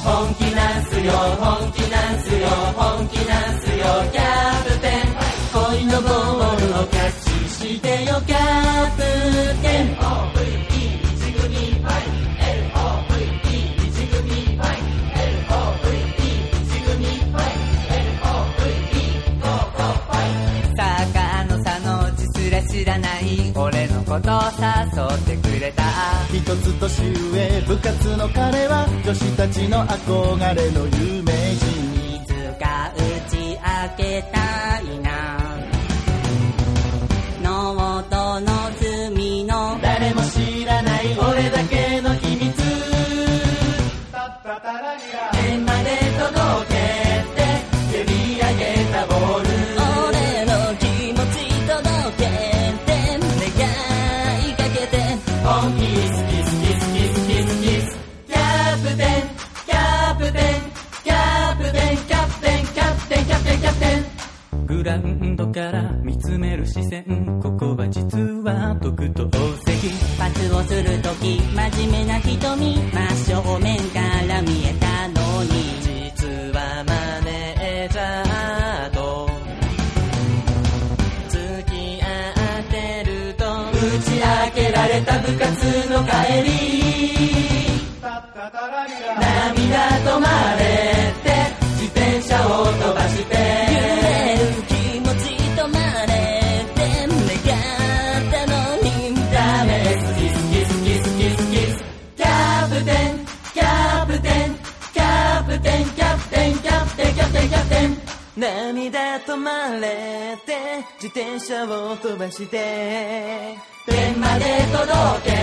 本気なんすよ、本気なんすよ、本気なんすよ、キャプテン。恋のボールをキャッチしてよ、キャプテン。知らない俺のこと誘ってくれた、一つ年上部活の彼は女子たちの憧れの有名人、いつか打ち明けたいなノートの罪の誰も知らない俺だけの秘密、円まで届けて蹴り上げたボール、グラウンドから見つめる視線、ここは実は特等席、パスをするとき真面目な瞳、真正面から見えたのに実はマネージャーと付き合ってると打ち明けられた部活の帰り、涙止まれて自転車を飛ばして揺れる気持ち止まれ涙止まれて自転車を飛ばしてペンまで届けて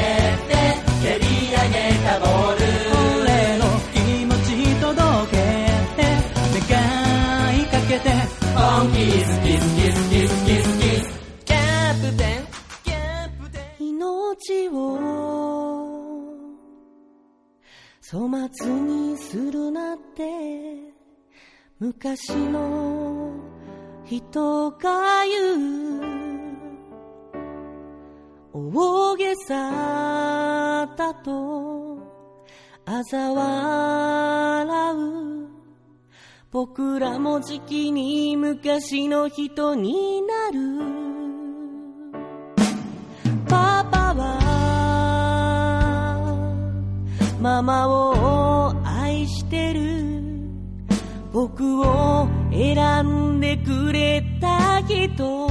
蹴り上げたボール俺の気持ち届けて願いかけてオンキスキスキスキスキスキスキャプテンキャプテン命を粗末にするなって昔の人が言う大げさだと嘲笑う僕らもじきに昔の人になるパパはママを愛してる僕を選んでくれた人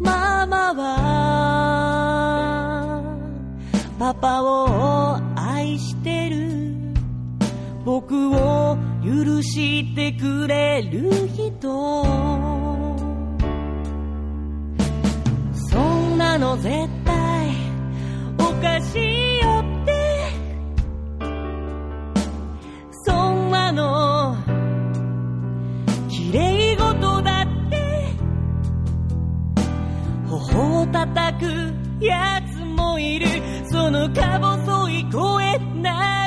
ママはパパを愛してる僕を許してくれる人そんなの絶対おかしいよきれいごとだって頬を叩くやつもいるそのか細い声な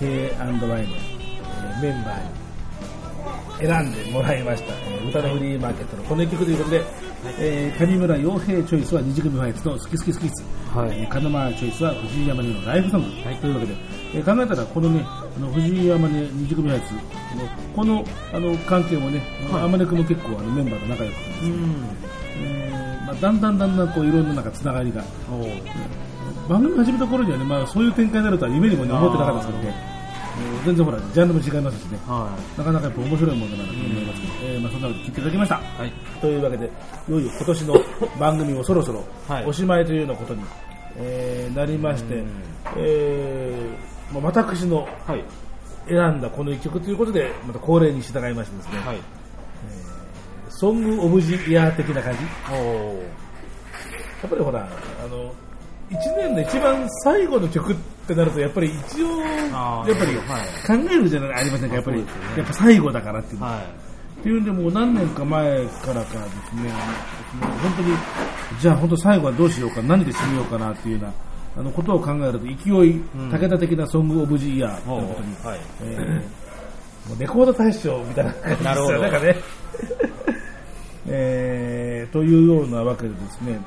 KYK&Y のメンバーに選んでもらいました、歌のフリーマーケットのこの1曲ということで、上村陽平チョイスは二次組ファイツの好き好き好きつ、門間チョイスは藤井山根のライフソング、はい、というわけで、考えたらこのね藤井山根二次組ファイツのこの関係もね、はい、天音君も結構メンバーと仲良くてですね、まあ、だんだんこういろんななんかつながりが番組始めた頃にはね、まあ、そういう展開になるとは夢にも、ね、思ってなかったですけどね、全然ほらジャンルも違いますしね、はい、なかなかやっぱ面白いものだなと思いますけど、まあ、そんなこと聞いていただきました、はい、というわけでいよいよ今年の番組もそろそろおしまいというようなことに、なりまして、まあ、私の選んだこの一曲ということでまた恒例に従いましてですね、はい、ソングオブジイヤー的な感じ、やっぱりほら1年の一番最後の曲ってなるとやっぱり一応やっぱり考えるじゃありませんか、やっぱり最後だからっていう、はっていうんで、もう何年か前からかですね、本当に、じゃあ本当最後はどうしようか、何で締めようかなっていうようなことを考えると、勢い、武田的なソングオブジイヤーということに、はい、もうレコード大賞みたいな感じですよね。なんかねというようなわけでですね、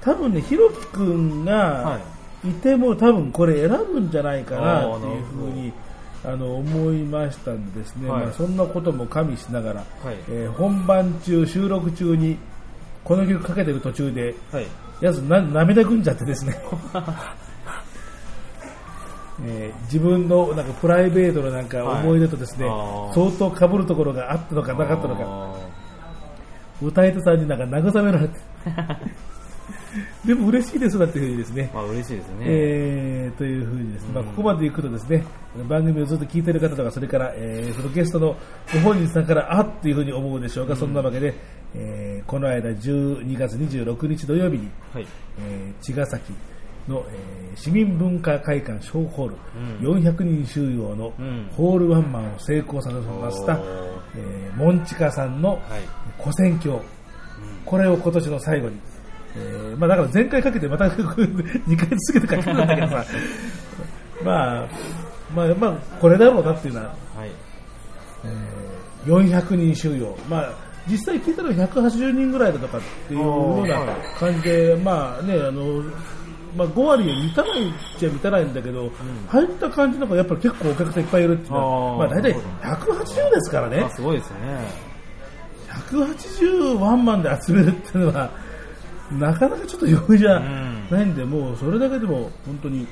多分ね、ひろきくんがいても多分これ選ぶんじゃないかなっていうふうに思いましたんでですね、はい、まあ、そんなことも加味しながら、はい、本番中、収録中にこの曲かけてる途中で、はい、やつ涙ぐんじゃってですね自分のなんかプライベートのなんか思い出とですね、はい、相当かぶるところがあったのかなかったのか、歌い手さんになんか慰められてでも嬉しいですだっていうふうにですね、まあ、嬉しいですね、というふうにですね、まあ、ここまでいくとですね、番組をずっと聞いている方とか、それから、そのゲストのご本人さんから、あっていうふうに思うでしょうか、そんなわけで、この間12月26日土曜日に、はい、茅ヶ崎の、市民文化会館小ホール、400人収容のホールワンマンを成功させました、モンチカさんの古戦況、これを今年の最後に、まあ、だから前回かけてまた2回続けてかけたんだけどさまあ、まあこれだろうなっていうのは、はい、400人収容、まあ実際聞いたら180人ぐらいだとかっていうような感じで、まあね、まあ、5割満たないっちゃ満たないんだけど、うん、入った感じなんかやっぱり結構お客さんいっぱいいるっていうのは、まあ、大体180ですからね。すごいですね。180ワンマンで集めるっていうのはなかなかちょっと容易じゃないんで、うん、もうそれだけでも本当に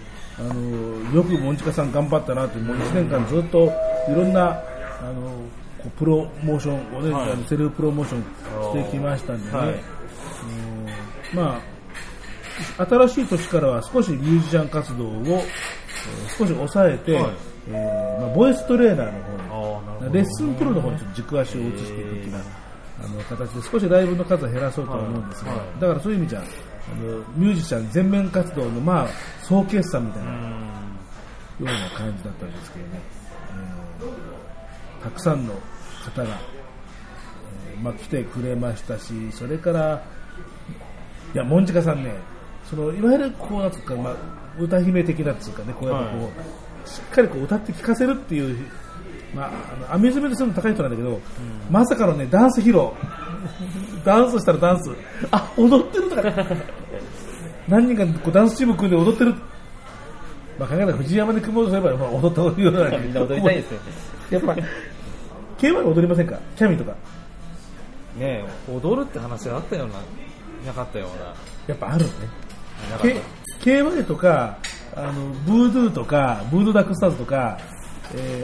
よくモンチカさん頑張ったなという、もう1年間ずっといろんなプロモーションをね、はい、セルフプロモーションしてきましたんでね、はい、まあ、新しい年からは少しミュージシャン活動を、少し抑えて、はい、まあ、ボイストレーナーの方に、レッスンプロの方にちょっと軸足を移していく的な形で、少しライブの数は減らそうとは思うんですが、はいはい、だからそういう意味じゃミュージシャン全面活動の、まあ、総決算みたいなような感じだったんですけどね、たくさんの方が、まあ、来てくれましたし、それからいやモンチカさんね、そのいわゆるこうなんつうか、まあ、歌姫的なつうかね、こうやってこう、はい、しっかりこう歌って聴かせるっていう、まあ、アミューズメントするの高い人なんだけど、うん、まさかのね、ダンス披露ダンスしたらダンス、あ、踊ってるとかね何人かこうダンスチーム組んで踊ってる、まあ、考えたら藤山で組もうとすれば、まあ、踊った方がいいようなみんな踊りたいですよやっぱ KY 踊りませんか、キャミとかね。え、踊るって話があったようななかったような、やっぱあるね。 KY とかブードゥーとかブードゥーダックスターズとか、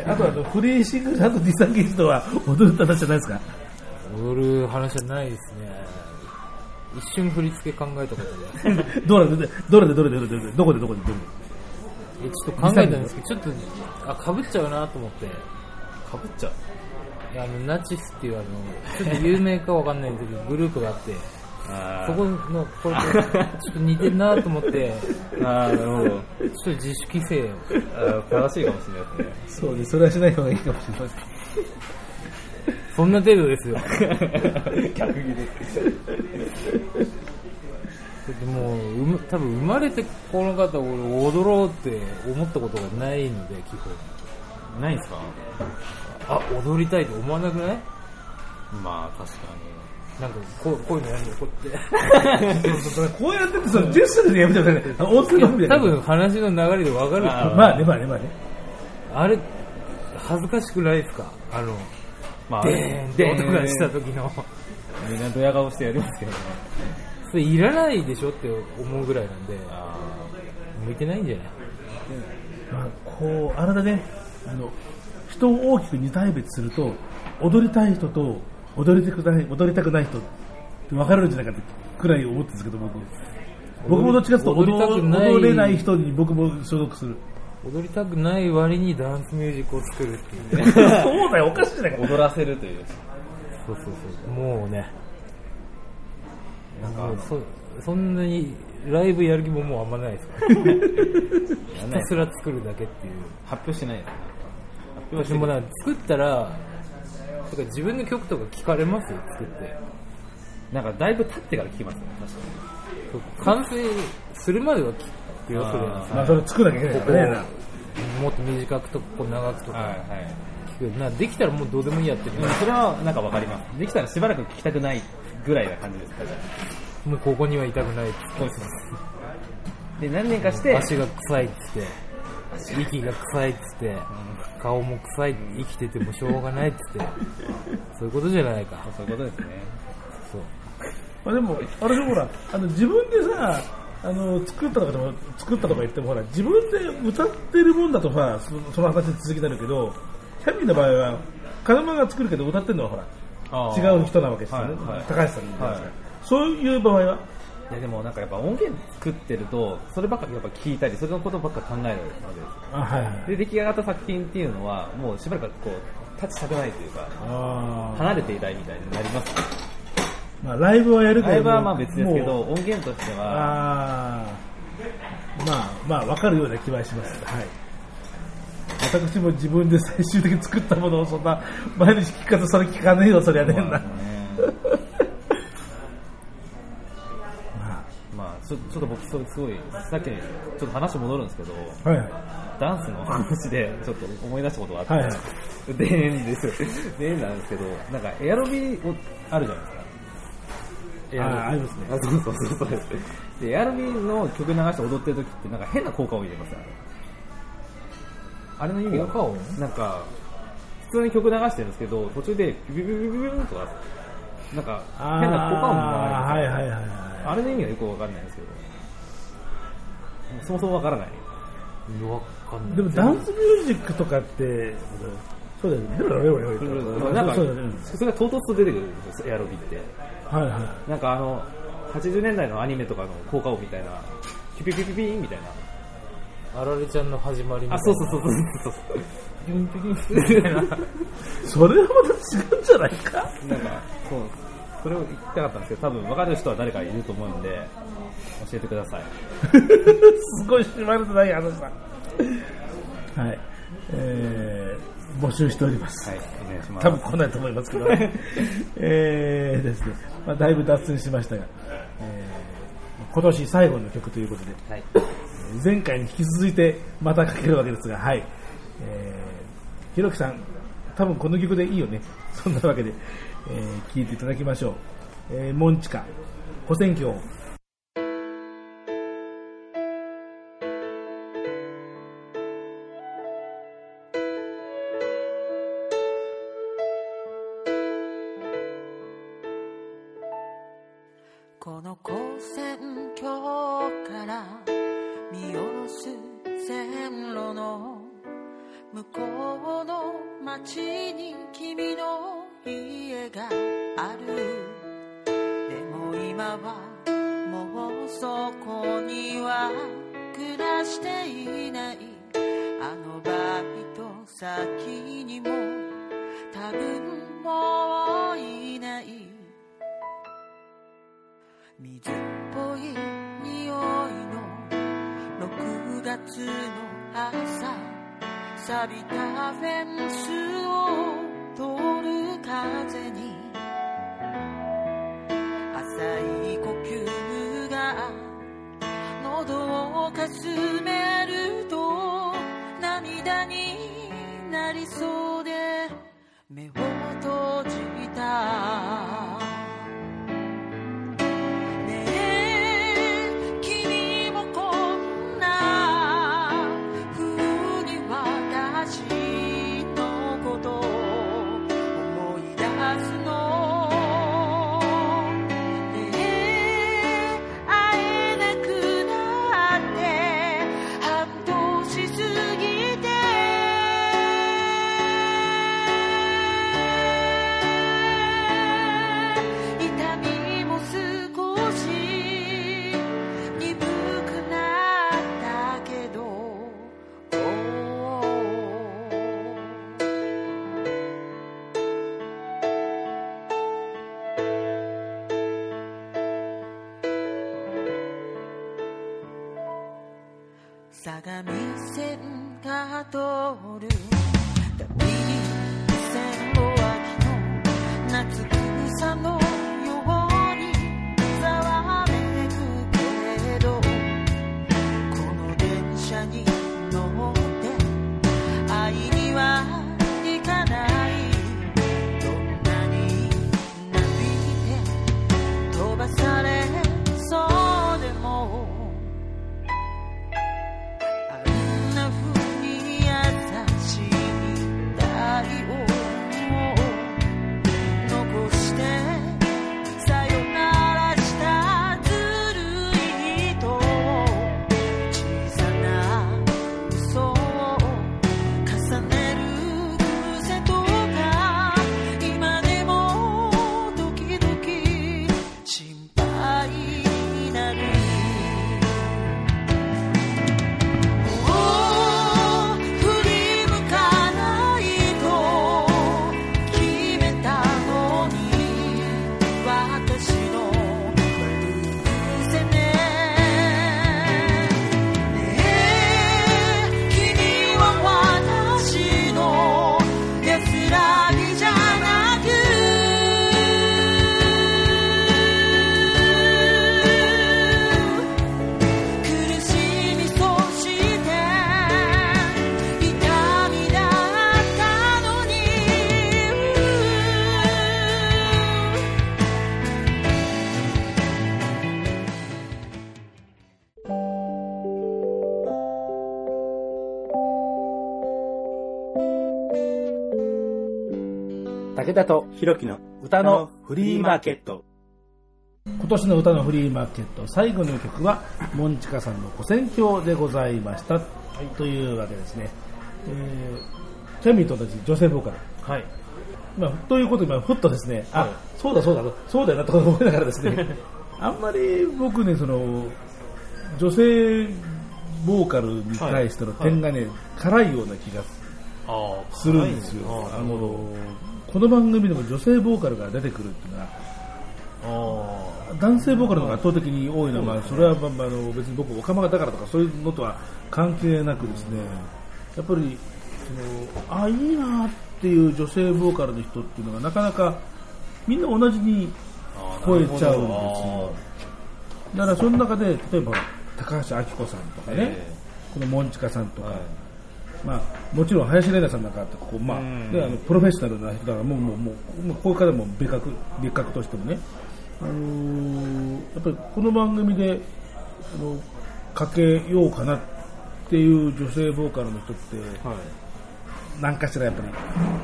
あとはフリーシングル&ディサンゲージとは踊る話じゃないですか。踊る話じゃないですね。一瞬振り付け考えたことでどこでちょっと考えたんですけど、ちょっとかぶっちゃうなと思って、かぶっちゃう、ナチスっていうちょっと有名かわかんないんですけどグループがあって、あ、そこのこれちょっと似てるなと思ってあ、なるほど、ちょっと自主規制を正しいかもしれないですね。そうです、それはしない方がいいかもしれないそんな程度ですよ逆にでも多分生まれてこの方、俺踊ろうって思ったことがないので、基本ないんですか。あ、踊りたいと思わなくない？まあ確かに。なんかこういうのやるよ、こうやってこうやってそのジェスチャーでやめちゃうね。大きいのみたいな。多分話の流れでわかる。まあね、まあね、まあね。あれ恥ずかしくないですか？まあでーん音がした時のみんなドヤ顔してやりますけどね。それいらないでしょって思うぐらいなんで、向いてないんじゃない？まあこうあれだね、人を大きく二大別すると、踊りたい人と踊りたくない人って分かれるんじゃないかってくらい思ってるんですけど、僕もどっちかというと 踊れない人に僕も所属する。踊りたくない割にダンスミュージックを作るっていうねそうだよ、おかしいじゃないか、踊らせるという。そうそうそう、もうね、なんかそんなにライブやる気ももうあんまないですひたすら作るだけっていう。発表してないです。私も作ったらとか自分の曲とか聞かれますよ、作って。なんかだいぶ経ってから聞きますね、確かに。完成するまでは聞くよ、それは。まあそれ作らなきゃいけないからね。もっと短くとか、こう長くとか。はいはい。なんできたらもうどうでもいいやってる。それはなんかわかります。できたらしばらく聞きたくないぐらいな感じですから。もうここにはいたくない。そうです。で何年かして足が臭いっつって、息が臭いっつって、顔も臭い、生きててもしょうがないっつって、そういうことじゃないか。そういうことですね。そう。まあでもあれほら自分でさ。作ったとか言ってもほら自分で歌ってるもんだとさその話続きになるけど、キャビーの場合は風間が作るけど歌ってるのはほら違う人なわけですよね、はいはい、高橋さんみたいな、はい、そういう場合は。いやでもなんかやっぱ音源作ってるとそればっかりやっぱ聞いたりそれのことばっか考えるわけですよ。あ、はいはい、で出来上がった作品っていうのはもうしばらくこう立ちたくないというか離れていたいみたいになります。まあ、ライブはやるけど、ライブはまあ別ですけど、音源としては、まあ分かるような気はします。はい。私も自分で最終的に作ったものをそんな毎日聞く方それ聞かねえよ、そりゃねえんだ。まあちょっと僕それすごいさっきちょっと話戻るんですけど、はいはい、ダンスの話でちょっと思い出したことがあって、はいはい、でなんですけど、なんかエアロビをあるじゃないですか。エアロビの曲流して踊ってる時ってなんか変な効果音入れますよね。あれの意味がなんか普通に曲流してるんですけど途中でビビビビビビンとかなんか変な効果音が流れるんですよ。あれの意味がよくわかんないんですけど、そもそもわからない。でもダンスミュージックとかってそうだよね。なんかそれが唐突と出てくるんですよエアロビって。はいはい、なんか80年代のアニメとかの効果音みたいなピピピピピーンみたいなあられちゃんの始まりみたいな。あ、そうピンピンみたいなそれはまた違うんじゃないかなんかそうそれを言いたかったんですけど、多分分かる人は誰かいると思うので教えてくださいすごい締まるとない話だはい、募集しております。はい、お願いします。多分来ないと思いますけどですね、まあ、だいぶ脱線しましたが、今年最後の曲ということで、はい、前回に引き続いてまたかけるわけですが、はい、ひろきさん多分この曲でいいよね。そんなわけで聴、いていただきましょう。モンチカ古戦況。相模線が通るたびに線路脇の武田とひろきの歌のフリーマーケット。今年の歌のフリーマーケット最後の曲はモンチカさんのご選挙でございました、はい、というわけですね、キャミーと同じ女性ボーカル、はい、まあ、ということで、まあ、ふっとですね、はい、あ、そうだよなと思いながらですねあんまり僕ね、その女性ボーカルに対しての点がね、はいはい、辛いような気がするんですよ。この番組でも女性ボーカルが出てくるっていうのは、男性ボーカルの方が圧倒的に多いのは、それは別に僕オカマだからとかそういうのとは関係なくですね、やっぱりその、あ、いいなっていう女性ボーカルの人っていうのがなかなかみんな同じに聞こえちゃうんですよ。だからその中で例えば高橋明子さんとかね、このモンチカさんとか、はい、まあ、もちろん林玲奈さんなんかってここ、まあ、で、あのプロフェッショナルな人だからもうこれからも別格としてもね、やっぱりこの番組でかけようかなっていう女性ボーカルの人って、はい、なんかしらやっぱり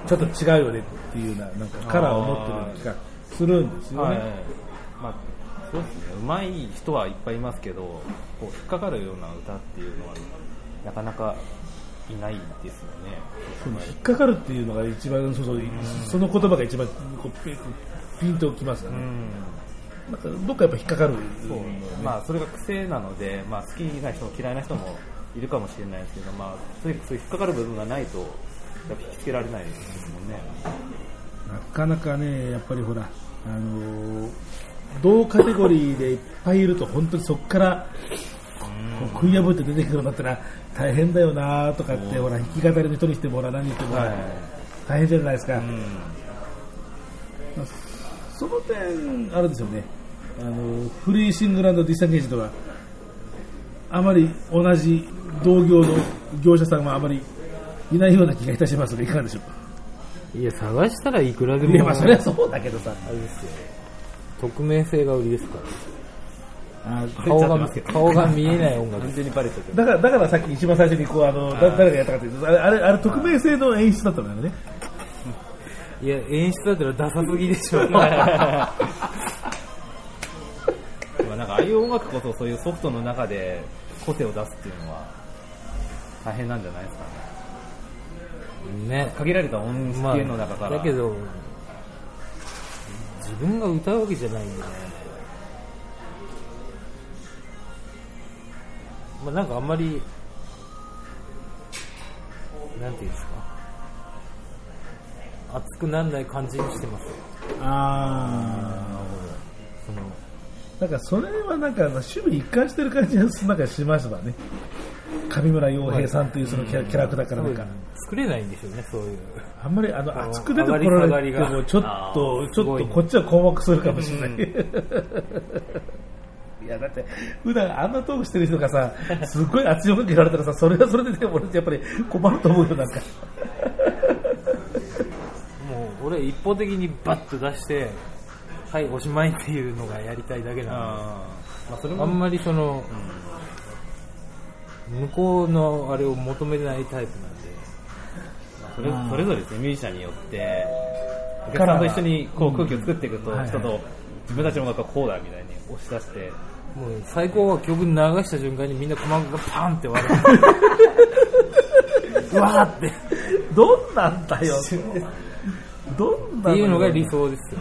ちょっと違うよねっていうような、なんかカラーを持ってる気がするんですよね。はいはい、まあそうですね、上手い人はいっぱいいますけど、こう引っかかるような歌っていうのはなかなかいないですよね。その引っかかるっていうのが一番、その言葉が一番こうピンときますよね。なんかどっかやっぱ引っかかる、ね、そう、まあ、それが癖なので、まあ、好きな人も嫌いな人もいるかもしれないですけど、まあ、とにかく引っかかる部分がないとやっぱ引きつけられないですもんね。なかなかね、やっぱりほら、同カテゴリーでいっぱいいると本当にそこから食い破って出てくるようになったら大変だよなとかって、ほら弾き語りの人にしてもらう、何にしてもらう、大変じゃないですか。その点あるんですよね、フリーシングル&ディスタンゲージとかあまり同じ同業の業者さんはあまりいないような気がいたしますので、いかがでしょうか。いや、探したらいくらでも。いや、まあそれはそうだけどさ、あれですよ、匿名性が売りですから。顔が見えない音楽完全にバレちゃってる。だからさっき一番最初にこう誰がやったかっていうと、あれ匿名性の演出だったんだよね。いや、演出だったらダサすぎでしょうねなんかああいう音楽こそ、そういうソフトの中で個性を出すっていうのは大変なんじゃないですかね。限られた音質の中から、まあ、だけど自分が歌うわけじゃないんでね、まあ、なんかあんまりなんていうんですか、熱くなんない感じにしてます。ああ、なるほど。なんかそれはなんか趣味一貫してる感じがなんかしましたね。上村陽平さんというそのキャラクターからなんか作れないんでしょうね、そういう。あんまり熱く出てこられてもちょっとこっちは困惑するかもしれない、いや、だって普段あんなトークしてる人がさ、すごい熱い音楽やられたらさ、それはそれで俺やっぱり困ると思うよ、なんかもう俺一方的にバッと出してはいおしまいっていうのがやりたいだけなので、まあ、それもあんまりその、向こうのあれを求めないタイプなんで、それぞれですね、ミュージシャンによってお客さんと一緒にこう空気を作っていくと、ちょっと自分たちの音楽はこうだみたいに押し出して、もう最高は曲流した瞬間にみんな鼓膜がパンって割れてうわってどんなんだよどんなんだよっていうのが理想ですよ。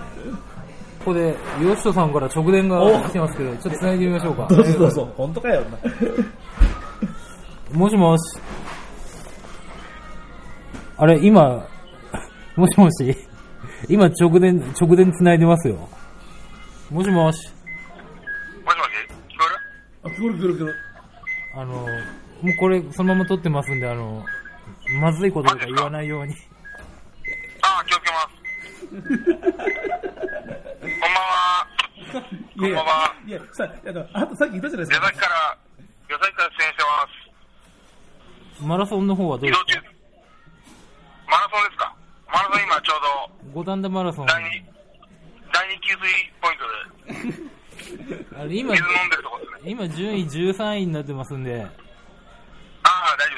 ここで吉田さんから直電が来てますけど、ちょっとつないでみましょうか。どうぞ本当かよもしもし、あれ今もしもし、今直電繋いでますよ。もしもし聞こえる？聞こえる。もうこれそのまま撮ってますんで、まずいこととか言わないように。ああ、気をつけますこんばんは。いやさ、あとさっき言ったじゃないですか。矢崎から出演してます。マラソンの方はどうですか？マラソンですか？マラソン今ちょうど五反田マラソン第2給水ポイントであれ今水飲んでるとこですね。今順位13位になってますんで。ああ、大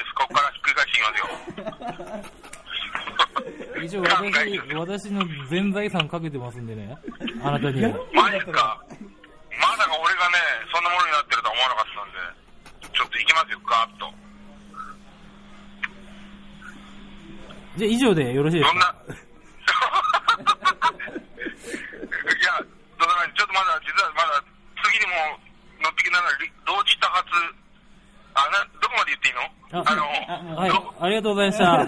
丈夫です。ここからひっくり返していきますよ一応私の全財産かけてますんでね、あなたに。マジか。まさか俺がね、そんなものになってるとは思わなかったんで、ちょっと行きますよ、ガーッと。じゃあ以上でよろしいですか。どんないや、だからちょっとまだ、実はまだ次にも乗ってきながら同時多発、どこまで言っていいの？はい、ありがとうございました。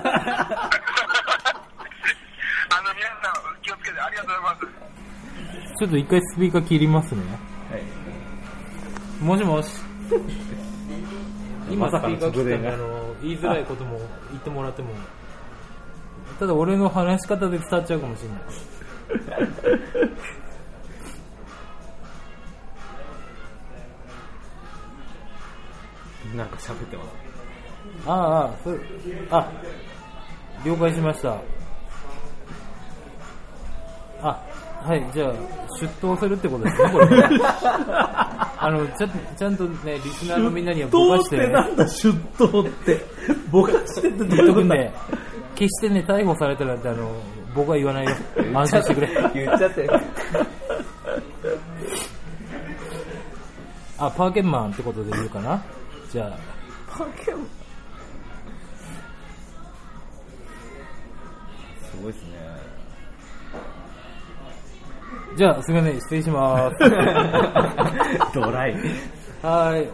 皆さん気をつけて、ありがとうございます。ちょっと一回スピーカー切りますね。はい、もしもし。今スピーカー切ったんで、言いづらいことも言ってもらっても、ただ俺の話し方で伝わっちゃうかもしれない。なんか喋ってます。了解しました。はい、じゃあ出頭するってことですね、これ。ちゃんとね、リスナーのみんなにはぼかして、ね。出頭ってなんだ、出頭って。ぼかしてって言っとくね。決してね、逮捕されたらって僕は言わないよ。安心してくれ。言っちゃって。パーケンマンってことで言うかな。じゃあパーケンマンすごいですね。じゃあすみません、失礼します。ドライ。はい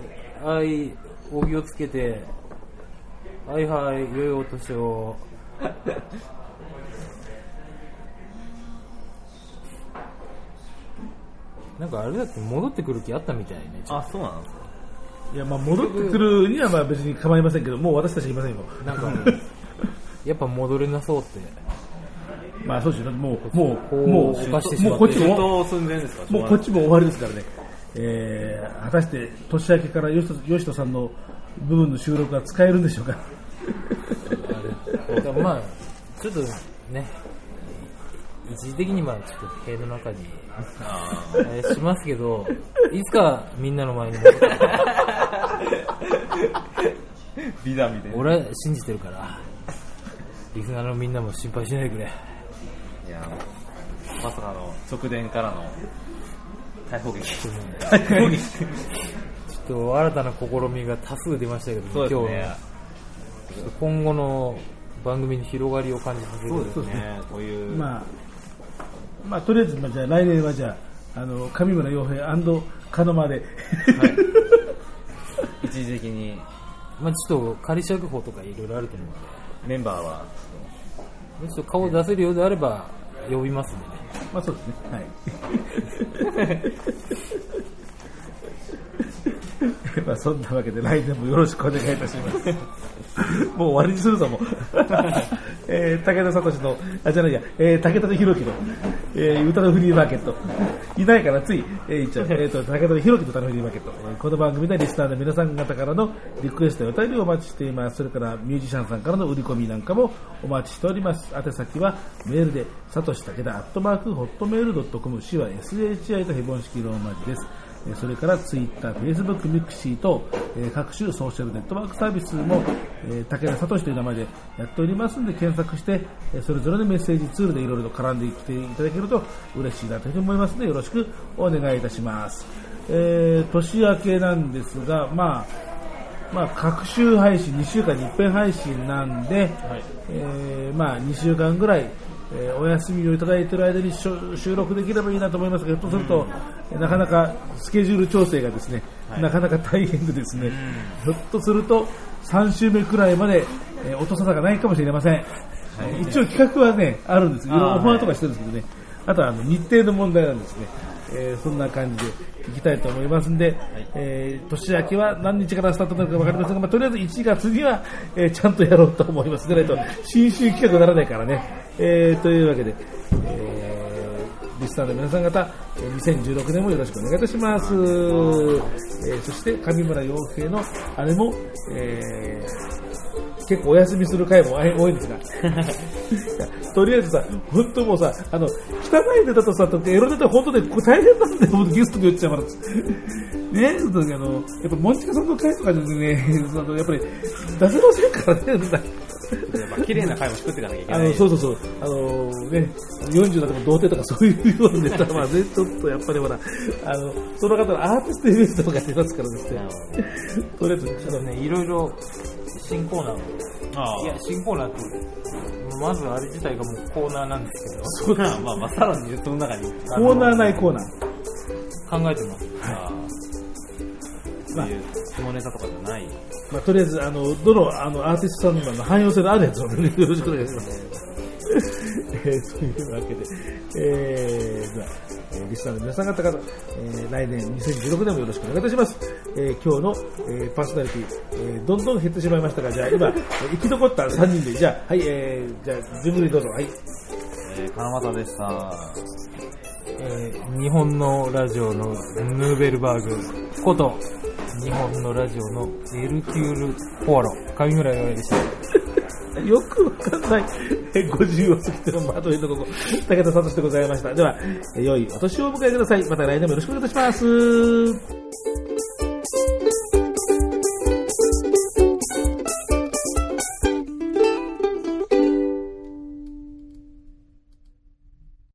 はい、お気をつけて。はいはい、良いお年を。なんかあれだって戻ってくる気あったみたいね。そうなんですか。いや、まあ戻ってくるにはまあ別に構いませんけど、もう私たちいませんよ。なんかやっぱ戻れなそうって。まあそうですよ。もうこっちも終わりですからね。果たして年明けから吉人さんの部分の収録は使えるんでしょうか。まあちょっとね、一時的にまあちょっと塀の中に。しますけど、いつかみんなの前に戻ってくる。美談みたいな。俺は信じてるから、リスナーのみんなも心配しないでくれ。いや、まさかの直電からの逮捕劇。逮捕劇。ちょっと新たな試みが多数出ましたけど、ね、そうですね、今日今後の番組に広がりを感じさせるんですね。こういう、まあ、とりあえず、じゃあ来年はじゃあ上村陽平&カノマで、はい、一時的に、まあ、ちょっと仮釈放とかいろいろあると思うので、メンバーはちょっと顔を出せるようであれば呼びますんでね。まあそうですね、はい。まあそんなわけで来年もよろしくお願いいたします。もう終わりにするぞもう。武田聡の武田とひろきの、歌のフリーマーケットいないからつい、一応、武田とひろきの歌のフリーマーケット、この番組でリスナーの皆さん方からのリクエストやお便りをお待ちしています。それからミュージシャンさんからの売り込みなんかもお待ちしております。宛先はメールでsatoshi_takeda@hotmail.com、 C は SHI とヘボン式ローマ字です。それからツイッター、フェイスブック、ミクシーと各種ソーシャルネットワークサービスも武田聡という名前でやっておりますので、検索してそれぞれのメッセージツールでいろいろ絡んできていただけると嬉しいなというふうに思いますので、よろしくお願いいたします。年明けなんですが、まあ各週配信、2週間に一遍配信なんで、まあ2週間ぐらいお休みをいただいている間に収録できればいいなと思いますが、とするとなかなかスケジュール調整がですね、なかなか大変でですね、ひょっとすると3週目くらいまで音沙汰がないかもしれません。一応企画はね、あるんですよ。オファーとかしてるんですけどね。あとは日程の問題なんですね。そんな感じでいきたいと思いますんで、年明けは何日からスタートなのか分かりませんが、とりあえず1月にはちゃんとやろうと思いますぐらいと、新春企画にならないからね。というわけで、リスナーの皆さん方、2016年もよろしくお願いいたします。そして上村陽平のあれも、結構お休みする回も多いんですがとりあえずさ、本当もうさ、汚いネタとさ、エロネタ本当で大変なんだよ、ゲストに寄っちゃうからね。やっぱモンチカさんの回とかでね、やっぱり出せませんからね。綺麗な会も作っていかなきゃいけない。そう、ね、40だと童貞とかそういうようなネタはね、ちょっとやっぱりほら、その方のアーティストイベントとか出ますからですね。とりあえず、ちょっとね、いろいろ新コーナーを。いや、新コーナーって、まずあれ自体がもうコーナーなんですけど、そうです。まあまあ、さらにその中に。コーナーないコーナー。考えてます。そういう下ネタとかじゃない。まあ、とりあえずどのアーティストさんの汎用性のあるやつをよろしくお願いします。というわけで、じゃあリスナーの皆さん方々、来年2016年もよろしくお願いいたします。今日の、パーソナリティ、どんどん減ってしまいましたが、じゃあ今生き残った3人でじゃあはい、じゃあ順繰りどうぞ。はい。金又でした。日本のラジオのヌーベルバーグこと日本のラジオのエルキュール・ポワロ上村洋平でした。よくわかんない。50を過ぎてのまといのここ武田聡でございました。では良いお年をお迎えください。また来年もよろしくお願いいたします。